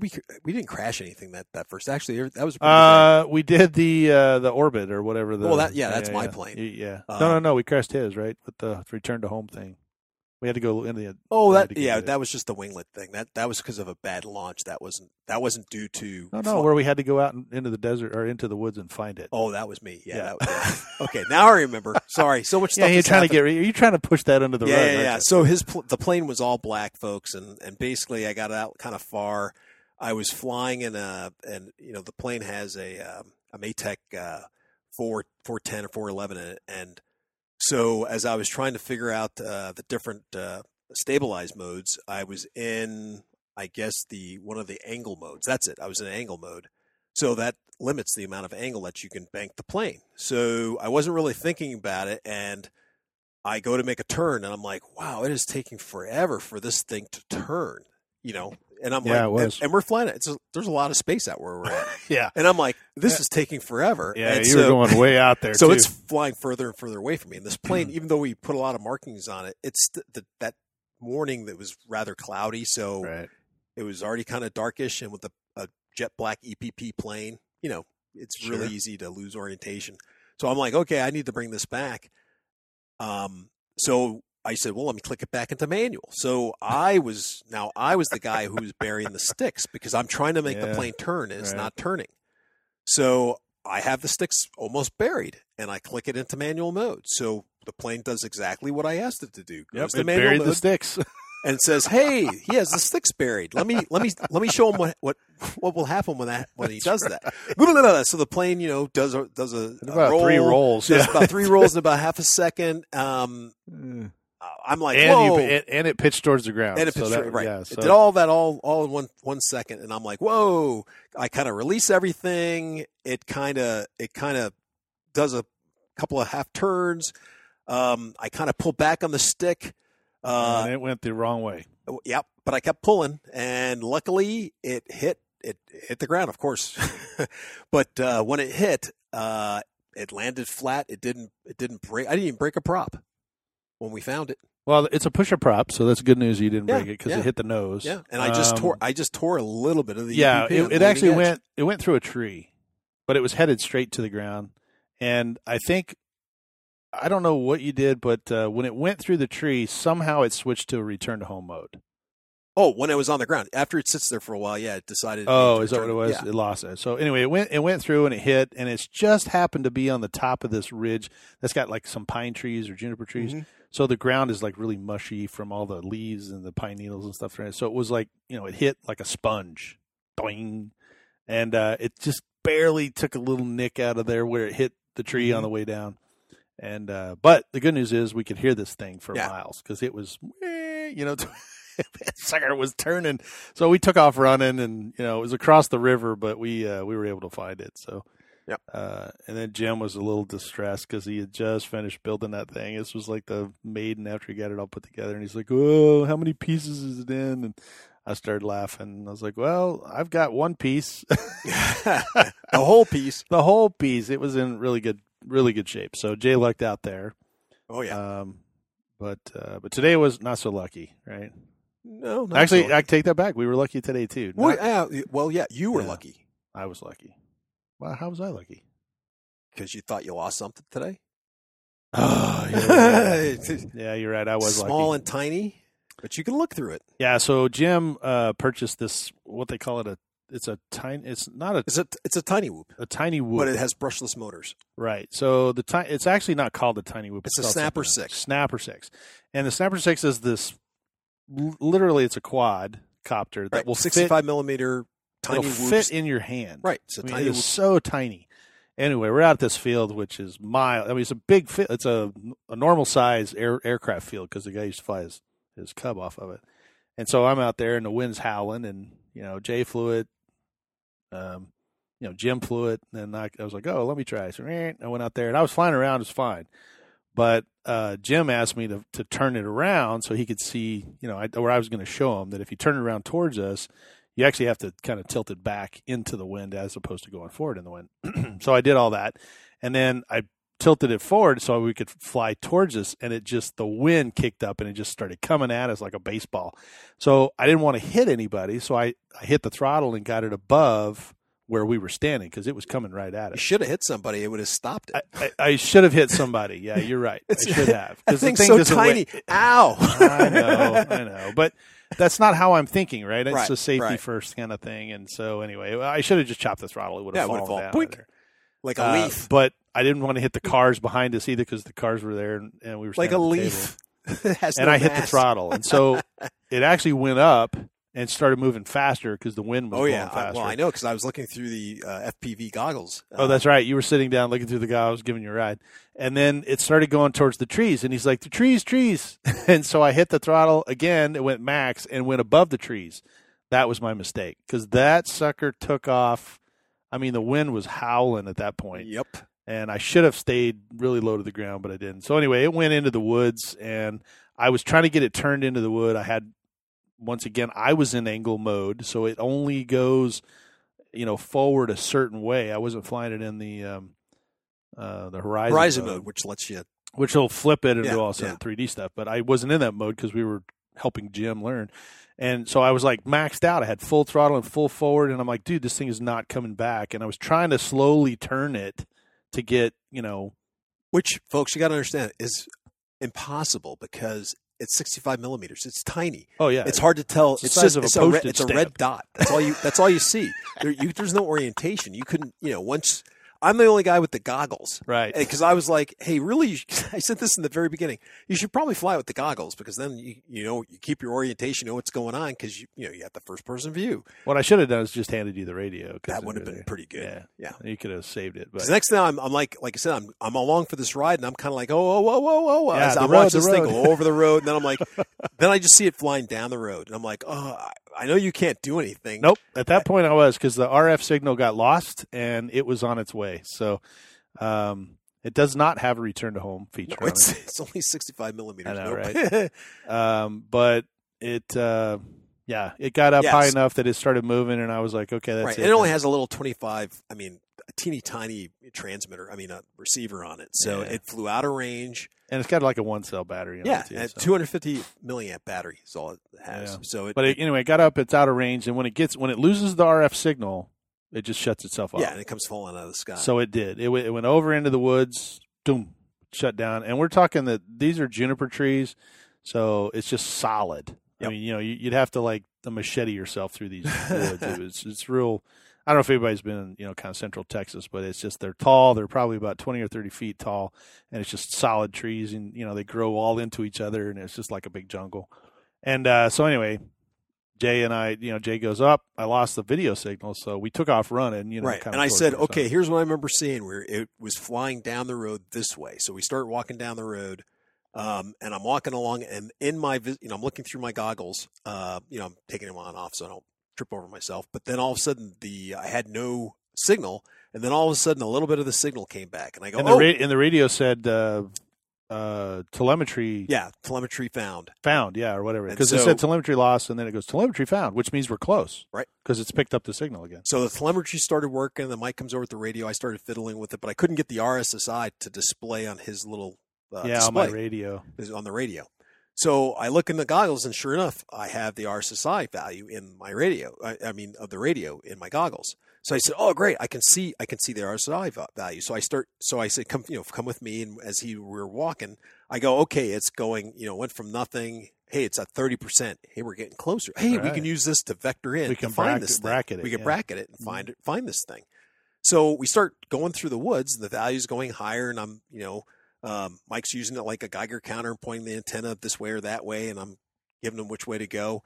we didn't crash anything that first. Actually, that was a we did the orbit or whatever. That's my plane. Yeah. No, we crashed his right with the return to home thing. We had to go in the that was just the winglet thing. That was because of a bad launch. That wasn't due to where we had to go out into the desert or into the woods and find it. Oh, that was me. Yeah. Okay, now I remember. Sorry, so much stuff. Yeah, you're trying to push that under the rug. Yeah. So his the plane was all black, folks, and basically I got out kind of far. I was flying in the plane has a Maytek 410 or 411 in it, and so as I was trying to figure out the different stabilized modes, I was in, I guess, one of the angle modes. That's it. I was in angle mode. So that limits the amount of angle that you can bank the plane. So I wasn't really thinking about it, and I go to make a turn, and I'm like, wow, it is taking forever for this thing to turn, And I'm it was. And we're flying it. There's a lot of space out where we're at. Yeah. And I'm like, this is taking forever. Yeah, and you were going way out there, so it's flying further and further away from me. And this plane, even though we put a lot of markings on it, it's that morning that was rather cloudy, so it was already kind of darkish. And with a jet black EPP plane, it's really easy to lose orientation. So I'm like, okay, I need to bring this back. So I said, well, let me click it back into manual. So I was the guy who was burying the sticks because I'm trying to make the plane turn and it's not turning. So I have the sticks almost buried and I click it into manual mode. So the plane does exactly what I asked it to do. Goes to manual buried mode the sticks and says, hey, he has the sticks buried. Let me show him what will happen when he does that. So the plane, does a roll, 3 rolls. Does about 3 rolls in about half a second. I'm like, whoa. And it pitched towards the ground. And it pitched right. Yeah, so. It did all that all in one second. And I'm like, whoa. I kind of release everything. It kind of does a couple of half turns. I kind of pull back on the stick. And it went the wrong way. Yep. But I kept pulling, and luckily it hit the ground, of course. But when it hit, it landed flat. It didn't break. I didn't even break a prop when we found it. Well, it's a pusher prop, so that's good news. You didn't break it because it hit the nose. Yeah, and I just tore a little bit of the EPP. It actually went through a tree, but it was headed straight to the ground. And I think, I don't know what you did, but when it went through the tree, somehow it switched to a return to home mode. Oh, when it was on the ground. After it sits there for a while, yeah, it decided. Oh, is that what it was? Yeah. It lost it. So anyway, it went through and it hit, and it's just happened to be on the top of this ridge that's got like some pine trees or juniper trees. Mm-hmm. So the ground is like really mushy from all the leaves and the pine needles and stuff. So it was like, it hit like a sponge. Doing. And it just barely took a little nick out of there where it hit the tree on the way down. And but the good news is we could hear this thing for miles because it was, that sucker was turning. So we took off running and, it was across the river, but we were able to find it. So. Yep. And then Jim was a little distressed because he had just finished building that thing. This was like the maiden after he got it all put together. And he's like, "Oh, how many pieces is it in?" And I started laughing. I was like, "Well, I've got one piece." The whole piece. The whole piece. It was in really good shape. So Jay lucked out there. Oh, yeah. But today was not so lucky, right? No. Not actually, so lucky. I take that back. We were lucky today, too. You were lucky. I was lucky. Wow, how was I lucky? Because you thought you lost something today? Oh, yeah, you're right. I was small lucky. Small and tiny, but you can look through it. Yeah, so Jim purchased this, what they call it, it's a tiny whoop. A tiny whoop. But it has brushless motors. Right. So it's actually not called a tiny whoop. It's a Snapper 6. Snapper 6. And the Snapper 6 is this, literally it's a quad copter that will 65 millimeter. Tiny it'll whoops. Fit in your hand. Right. It's it is so tiny. Anyway, we're out at this field, which is miles. I mean, it's a big field. It's a normal size aircraft field because the guy used to fly his Cub off of it. And so I'm out there and the wind's howling and, Jay flew it. Jim flew it. And I was like, "Oh, let me try." So I went out there and I was flying around. It was fine. But Jim asked me to turn it around so he could see, where I was going to show him that if you turn it around towards us, you actually have to kind of tilt it back into the wind as opposed to going forward in the wind. So I did all that. And then I tilted it forward so we could fly towards us. And it just, the wind kicked up and it just started coming at us like a baseball. So I didn't want to hit anybody. So I hit the throttle and got it above where we were standing because it was coming right at us. You should have hit somebody. It would have stopped it. I should have hit somebody. Yeah, you're right. I should have. That thing's so tiny. Ow. I know. But that's not how I'm thinking, right? It's a safety first kind of thing. And so anyway, I should have just chopped the throttle. It would have fallen down there. Like a leaf. But I didn't want to hit the cars behind us either because the cars were there and we were standing like a leaf. It has and no I mass. Hit the throttle. And so it actually went up and started moving faster because the wind was blowing faster. Well, I know because I was looking through the FPV goggles. Oh, that's right. You were sitting down looking through the goggles, giving you a ride. And then it started going towards the trees. And he's like, "The trees. And so I hit the throttle again. It went max and went above the trees. That was my mistake because that sucker took off. I mean, the wind was howling at that point. Yep. And I should have stayed really low to the ground, but I didn't. So anyway, it went into the woods, and I was trying to get it turned into the wood. I had... Once again, I was in angle mode, so it only goes, forward a certain way. I wasn't flying it in the horizon mode, which lets you, which will flip it and do all sort of 3D stuff. But I wasn't in that mode because we were helping Jim learn, and so I was like maxed out. I had full throttle and full forward, and I'm like, "Dude, this thing is not coming back." And I was trying to slowly turn it to get, which folks you got to understand is impossible because. It's 65 millimeters. It's tiny. Oh yeah, it's hard to tell. It's the size of a postage stamp. It's a red dot. That's all you see. There's no orientation. You couldn't. Once I'm the only guy with the goggles, right? Because I was like, "Hey, really?" I said this in the very beginning. You should probably fly with the goggles because then you keep your orientation, what's going on because you have the first person view. What I should have done is just handed you the radio. That would have been pretty good. Yeah, you could have saved it. But the next thing I'm like I said, I'm along for this ride and I'm kind of like, oh, yeah, I'm watching this thing go over the road and then I'm like, then I just see it flying down the road and I'm like, oh. I know you can't do anything. Nope. At that point, I was because the RF signal got lost and it was on its way. So it does not have a return to home feature. No, it's only 65 millimeters. I know, right? But it got up high enough that it started moving, and I was like, okay, that's right. It. And it only has a little 25, I mean, a teeny tiny transmitter, I mean, a receiver on it. So it flew out of range. And it's got like a one-cell battery on it, too. Yeah, and 250 milliamp battery is all it has. Yeah. So it, anyway, it got up, it's out of range, and when it loses the RF signal, it just shuts itself off. Yeah, and it comes falling out of the sky. So it did. It went over into the woods, boom, shut down. And we're talking that these are juniper trees, so it's just solid. Yep. I mean, you know, you'd have to like machete yourself through these woods. It's real. I don't know if anybody's been in, you know, kind of central Texas, but it's just they're tall. They're probably about 20 or 30 feet tall, and it's just solid trees, and, you know, they grow all into each other, and it's just like a big jungle. And so anyway, Jay and I, you know, Jay goes up. I lost the video signal, so we took off running. You know, right. And I said, okay, here's what I remember seeing. It was flying down the road this way. So we start walking down the road, and I'm walking along, and in my, you know, I'm looking through my goggles. You know, I'm taking them on and off so I don't trip over myself. But then all of a sudden, I had no signal, and then all of a sudden, a little bit of the signal came back, and I go, and the radio said, telemetry. Yeah, telemetry found. Yeah, or whatever. Because it said telemetry lost, and then it goes telemetry found, which means we're close, right? Because it's picked up the signal again. So the telemetry started working. The mic comes over with the radio. I started fiddling with it, but I couldn't get the RSSI to display on his little display on my radio. On the radio. So I look in the goggles, and sure enough, I have the RSSI value in my radio. I mean, of the radio in my goggles. So I said, "Oh, great! I can see the RSSI value." So I said, "Come, you know, come with me." And as we were walking, I go, "Okay, it's going. You know, went from nothing. Hey, it's at 30%. Hey, we're getting closer. Hey, right. We can use this to vector in. We can find this thing. We can bracket it and find this thing." So we start going through the woods, and the value's going higher, and I'm, you know, Mike's using it like a Geiger counter and pointing the antenna this way or that way, and I'm giving him which way to go.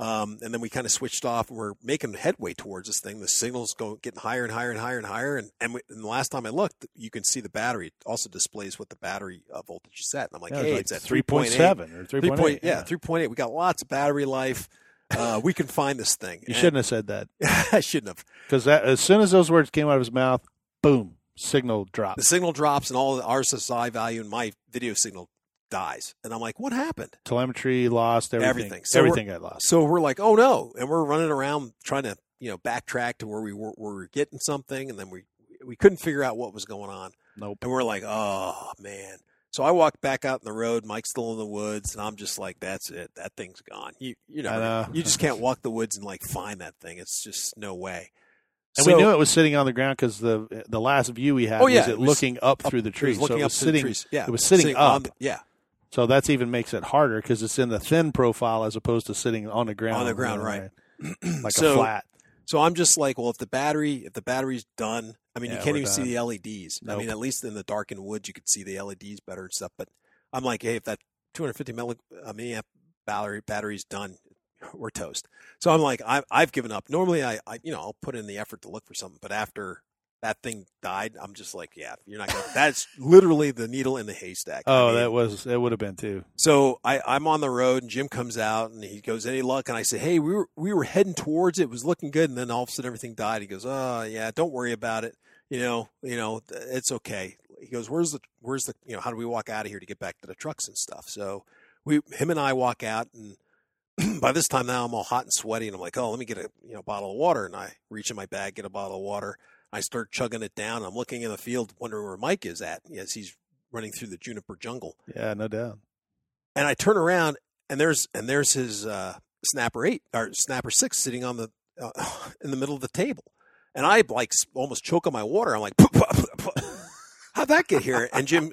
And then we kind of switched off, and we're making headway towards this thing. The signal's getting higher and higher and higher and higher. And the last time I looked, you can see the battery. It also displays what the battery voltage is at. And I'm like, hey, it's at 3.7 or 3.8. Yeah, 3.8. We got lots of battery life. We can find this thing. You shouldn't have said that. I shouldn't have. Because as soon as those words came out of his mouth, boom, signal drops. The signal drops, and all the RSSI value in my video signal dies. And I'm like, what happened? Telemetry lost everything. So everything got lost. So we're like, oh no. And we're running around trying to, you know, backtrack to where we were getting something. And then we couldn't figure out what was going on. Nope. And we're like, oh man. So I walked back out in the road. Mike's still in the woods, and I'm just like, that's it. That thing's gone. You know. You just can't walk the woods and like find that thing. It's just no way. And so, we knew it was sitting on the ground because the last view we had was it looking up through the trees. So it was sitting. Yeah, it was sitting up. Yeah. So that's even makes it harder because it's in the thin profile as opposed to sitting on the ground. On the ground, right. Like a flat. So I'm just like, well, if the battery's done, I mean, you can't even see the LEDs. Nope. I mean, at least in the darkened woods, you could see the LEDs better and stuff. But I'm like, hey, if that 250 milliamp battery's done, we're toast. So I'm like, I've given up. Normally, I'll put in the effort to look for something. But after that thing died, I'm just like, yeah, you're not going to. That's literally the needle in the haystack. Oh, I mean, that would have been too. So I'm on the road, and Jim comes out, and he goes, any luck? And I say, hey, we were heading towards it. It was looking good. And then all of a sudden, everything died. He goes, oh, yeah, don't worry about it. You know, it's okay. He goes, where's the, you know, how do we walk out of here to get back to the trucks and stuff? So him and I walk out, and by this time now I'm all hot and sweaty, and I'm like, oh, let me get a bottle of water. And I reach in my bag, get a bottle of water. I start chugging it down. I'm looking in the field, wondering where Mike is at as he's running through the juniper jungle. Yeah, no doubt. And I turn around, and there's his Snapper 8 or Snapper 6 sitting on the in the middle of the table. And I like almost choke on my water. I'm like, how'd that get here? And Jim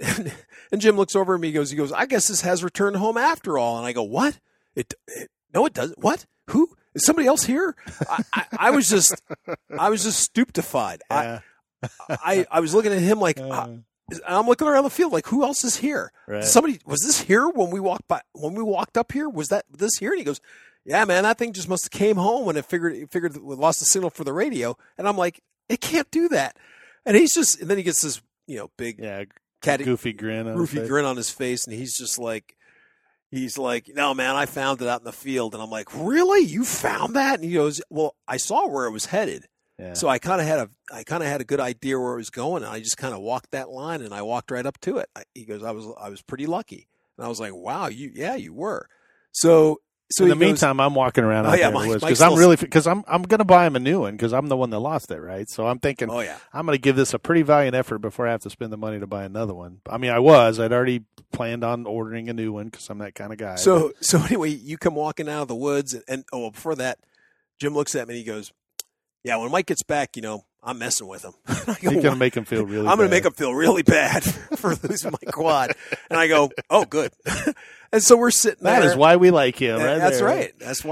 looks over at me. He goes, I guess this has returned home after all. And I go, what? No, it doesn't. What? Who? Is somebody else here? I was just stupefied. Yeah. I was looking at him like, I'm looking around the field like, who else is here? Right. Somebody, was this here when we walked by? When we walked up here, was that this here? And he goes, yeah, man, that thing just must have came home when it figured we lost the signal for the radio. And I'm like, it can't do that. And he's just, and then he gets this, you know, big, goofy grin on his face, and he's just like. He's like, no, man, I found it out in the field. And I'm like, really? You found that? And he goes, well, I saw where it was headed. Yeah. So I kind of had a good idea where it was going. And I just kind of walked that line, and I walked right up to it. He goes, I was pretty lucky. And I was like, wow, you were. So So in the meantime, I'm walking around out there because I'm really I'm going to buy him a new one because I'm the one that lost it, right? So I'm thinking, I'm going to give this a pretty valiant effort before I have to spend the money to buy another one. I mean, I'd already planned on ordering a new one because I'm that kind of guy. So so anyway, you come walking out of the woods, and oh, well, before that, Jim looks at me and he goes, "Yeah, when Mike gets back, you know, I'm messing with him. You're going to make him feel really bad. I'm going to make him feel really bad for losing my quad." And I go, "Oh, good." And so we're sitting there. That is why we like him. Right. That's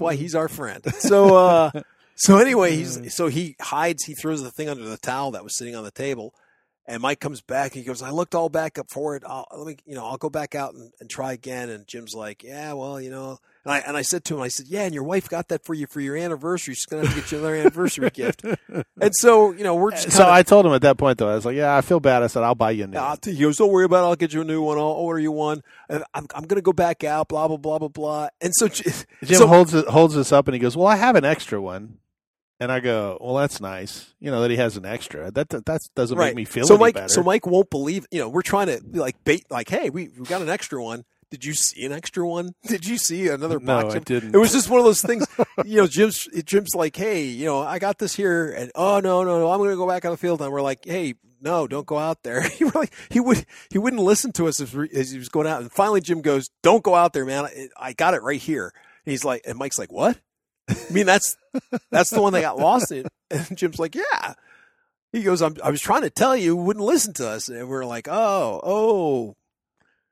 why he's our friend. So so anyway, he hides. He throws the thing under the towel that was sitting on the table. And Mike comes back and he goes, "I looked all back up for it. I'll go back out and try again." And Jim's like, "Yeah, well, you know." And I said to him, I said, "Yeah, and your wife got that for your anniversary. She's going to have to get you another anniversary gift." And so, you know, we're just kinda, so I told him at that point, though, I was like, "Yeah, I feel bad." I said, "I'll buy you a new one." He goes, "Don't worry about it. I'll get you a new one. I'll order you one. And I'm going to go back out, blah, blah, blah, blah, blah." And so Jim holds this up and he goes, "Well, I have an extra one." And I go, "Well, that's nice, you know, that he has an extra. That doesn't make me feel better." So Mike won't believe, you know, we're trying to like bait, like, "Hey, we got an extra one. Did you see an extra one? Did you see another box?" No, I didn't. It was just one of those things, you know, Jim's like, "Hey, you know, I got this here," and, "Oh, no, I'm going to go back on the field." And we're like, "Hey, no, don't go out there." He wouldn't listen to us as he was going out. And finally Jim goes, "Don't go out there, man. I got it right here." And he's like, and Mike's like, "What?" I mean, that's the one that got lost in. And Jim's like, "Yeah." He goes, I was trying to tell you, wouldn't listen to us." And we're like, oh.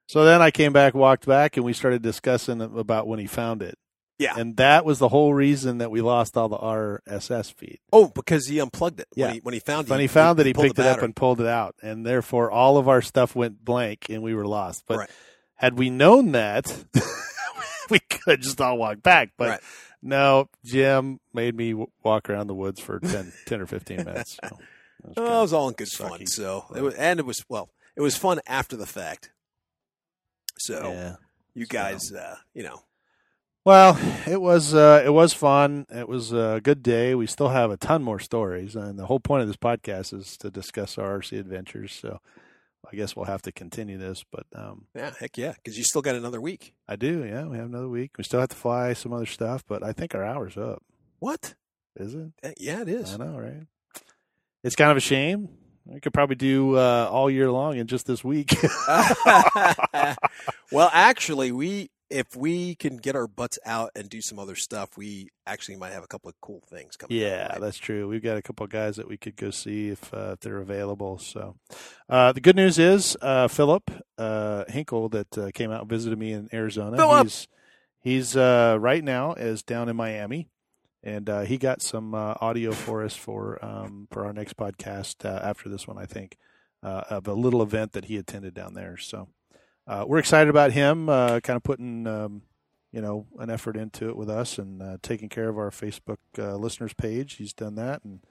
So then I came back, walked back, and we started discussing about when he found it. Yeah. And that was the whole reason that we lost all the RSS feed. Oh, because he unplugged it when he found it. When he found it, he picked it up and pulled it out. And therefore, all of our stuff went blank, and we were lost. But had we known that, we could just all walk back. But no, Jim made me walk around the woods for 10 or 15 minutes. So it was all in good fun. So it was fun after the fact. So you guys, you know. Well, it was fun. It was a good day. We still have a ton more stories, and the whole point of this podcast is to discuss our RC adventures. So I guess we'll have to continue this. But heck yeah, because you still got another week. I do. Yeah, we have another week. We still have to fly some other stuff, but I think our hour's up. What is it? Yeah, it is. I know, right? It's kind of a shame. I could probably do all year long and just this week. Well, actually, if we can get our butts out and do some other stuff, we actually might have a couple of cool things coming up. Yeah, that's true. We've got a couple of guys that we could go see if they're available. So the good news is Philip Hinkle that came out and visited me in Arizona. Phillip! He's right now is down in Miami. And he got some audio for us for our next podcast after this one, I think, of a little event that he attended down there. So we're excited about him kind of putting, you know, an effort into it with us and taking care of our Facebook listeners page. He's done that. And,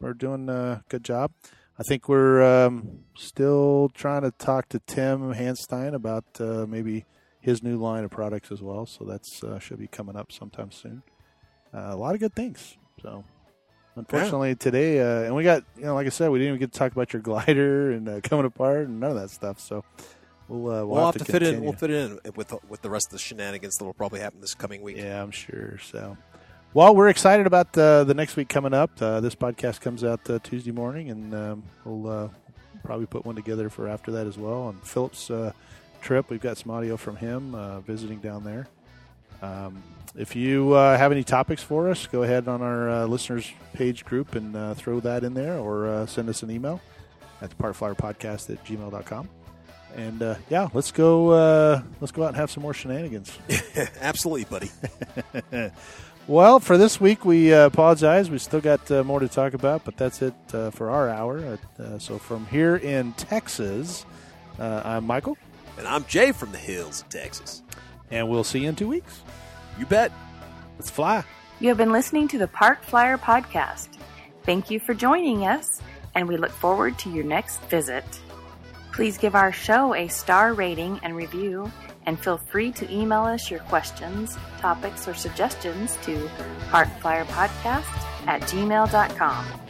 we're doing a good job. I think we're still trying to talk to Tim Hanstein about maybe – his new line of products as well, so that's should be coming up sometime soon. A lot of good things. So, unfortunately, today, and we got, you know, like I said, we didn't even get to talk about your glider and coming apart and none of that stuff. So, we'll have to fit in. We'll fit in with the rest of the shenanigans that will probably happen this coming week. Yeah, I'm sure. So, well, we're excited about the next week coming up. This podcast comes out Tuesday morning, and we'll probably put one together for after that as well. And Philip's trip. We've got some audio from him visiting down there. If you have any topics for us, go ahead on our listeners page group and throw that in there or send us an email at thepartflyerpodcast@gmail.com. And let's go out and have some more shenanigans. Absolutely, buddy. Well, for this week, we apologize. We still got more to talk about, but that's it for our hour. So from here in Texas, I'm Michael. And I'm Jay from the hills of Texas. And we'll see you in 2 weeks. You bet. Let's fly. You have been listening to the Park Flyer Podcast. Thank you for joining us, and we look forward to your next visit. Please give our show a star rating and review, and feel free to email us your questions, topics, or suggestions to parkflyerpodcast@gmail.com.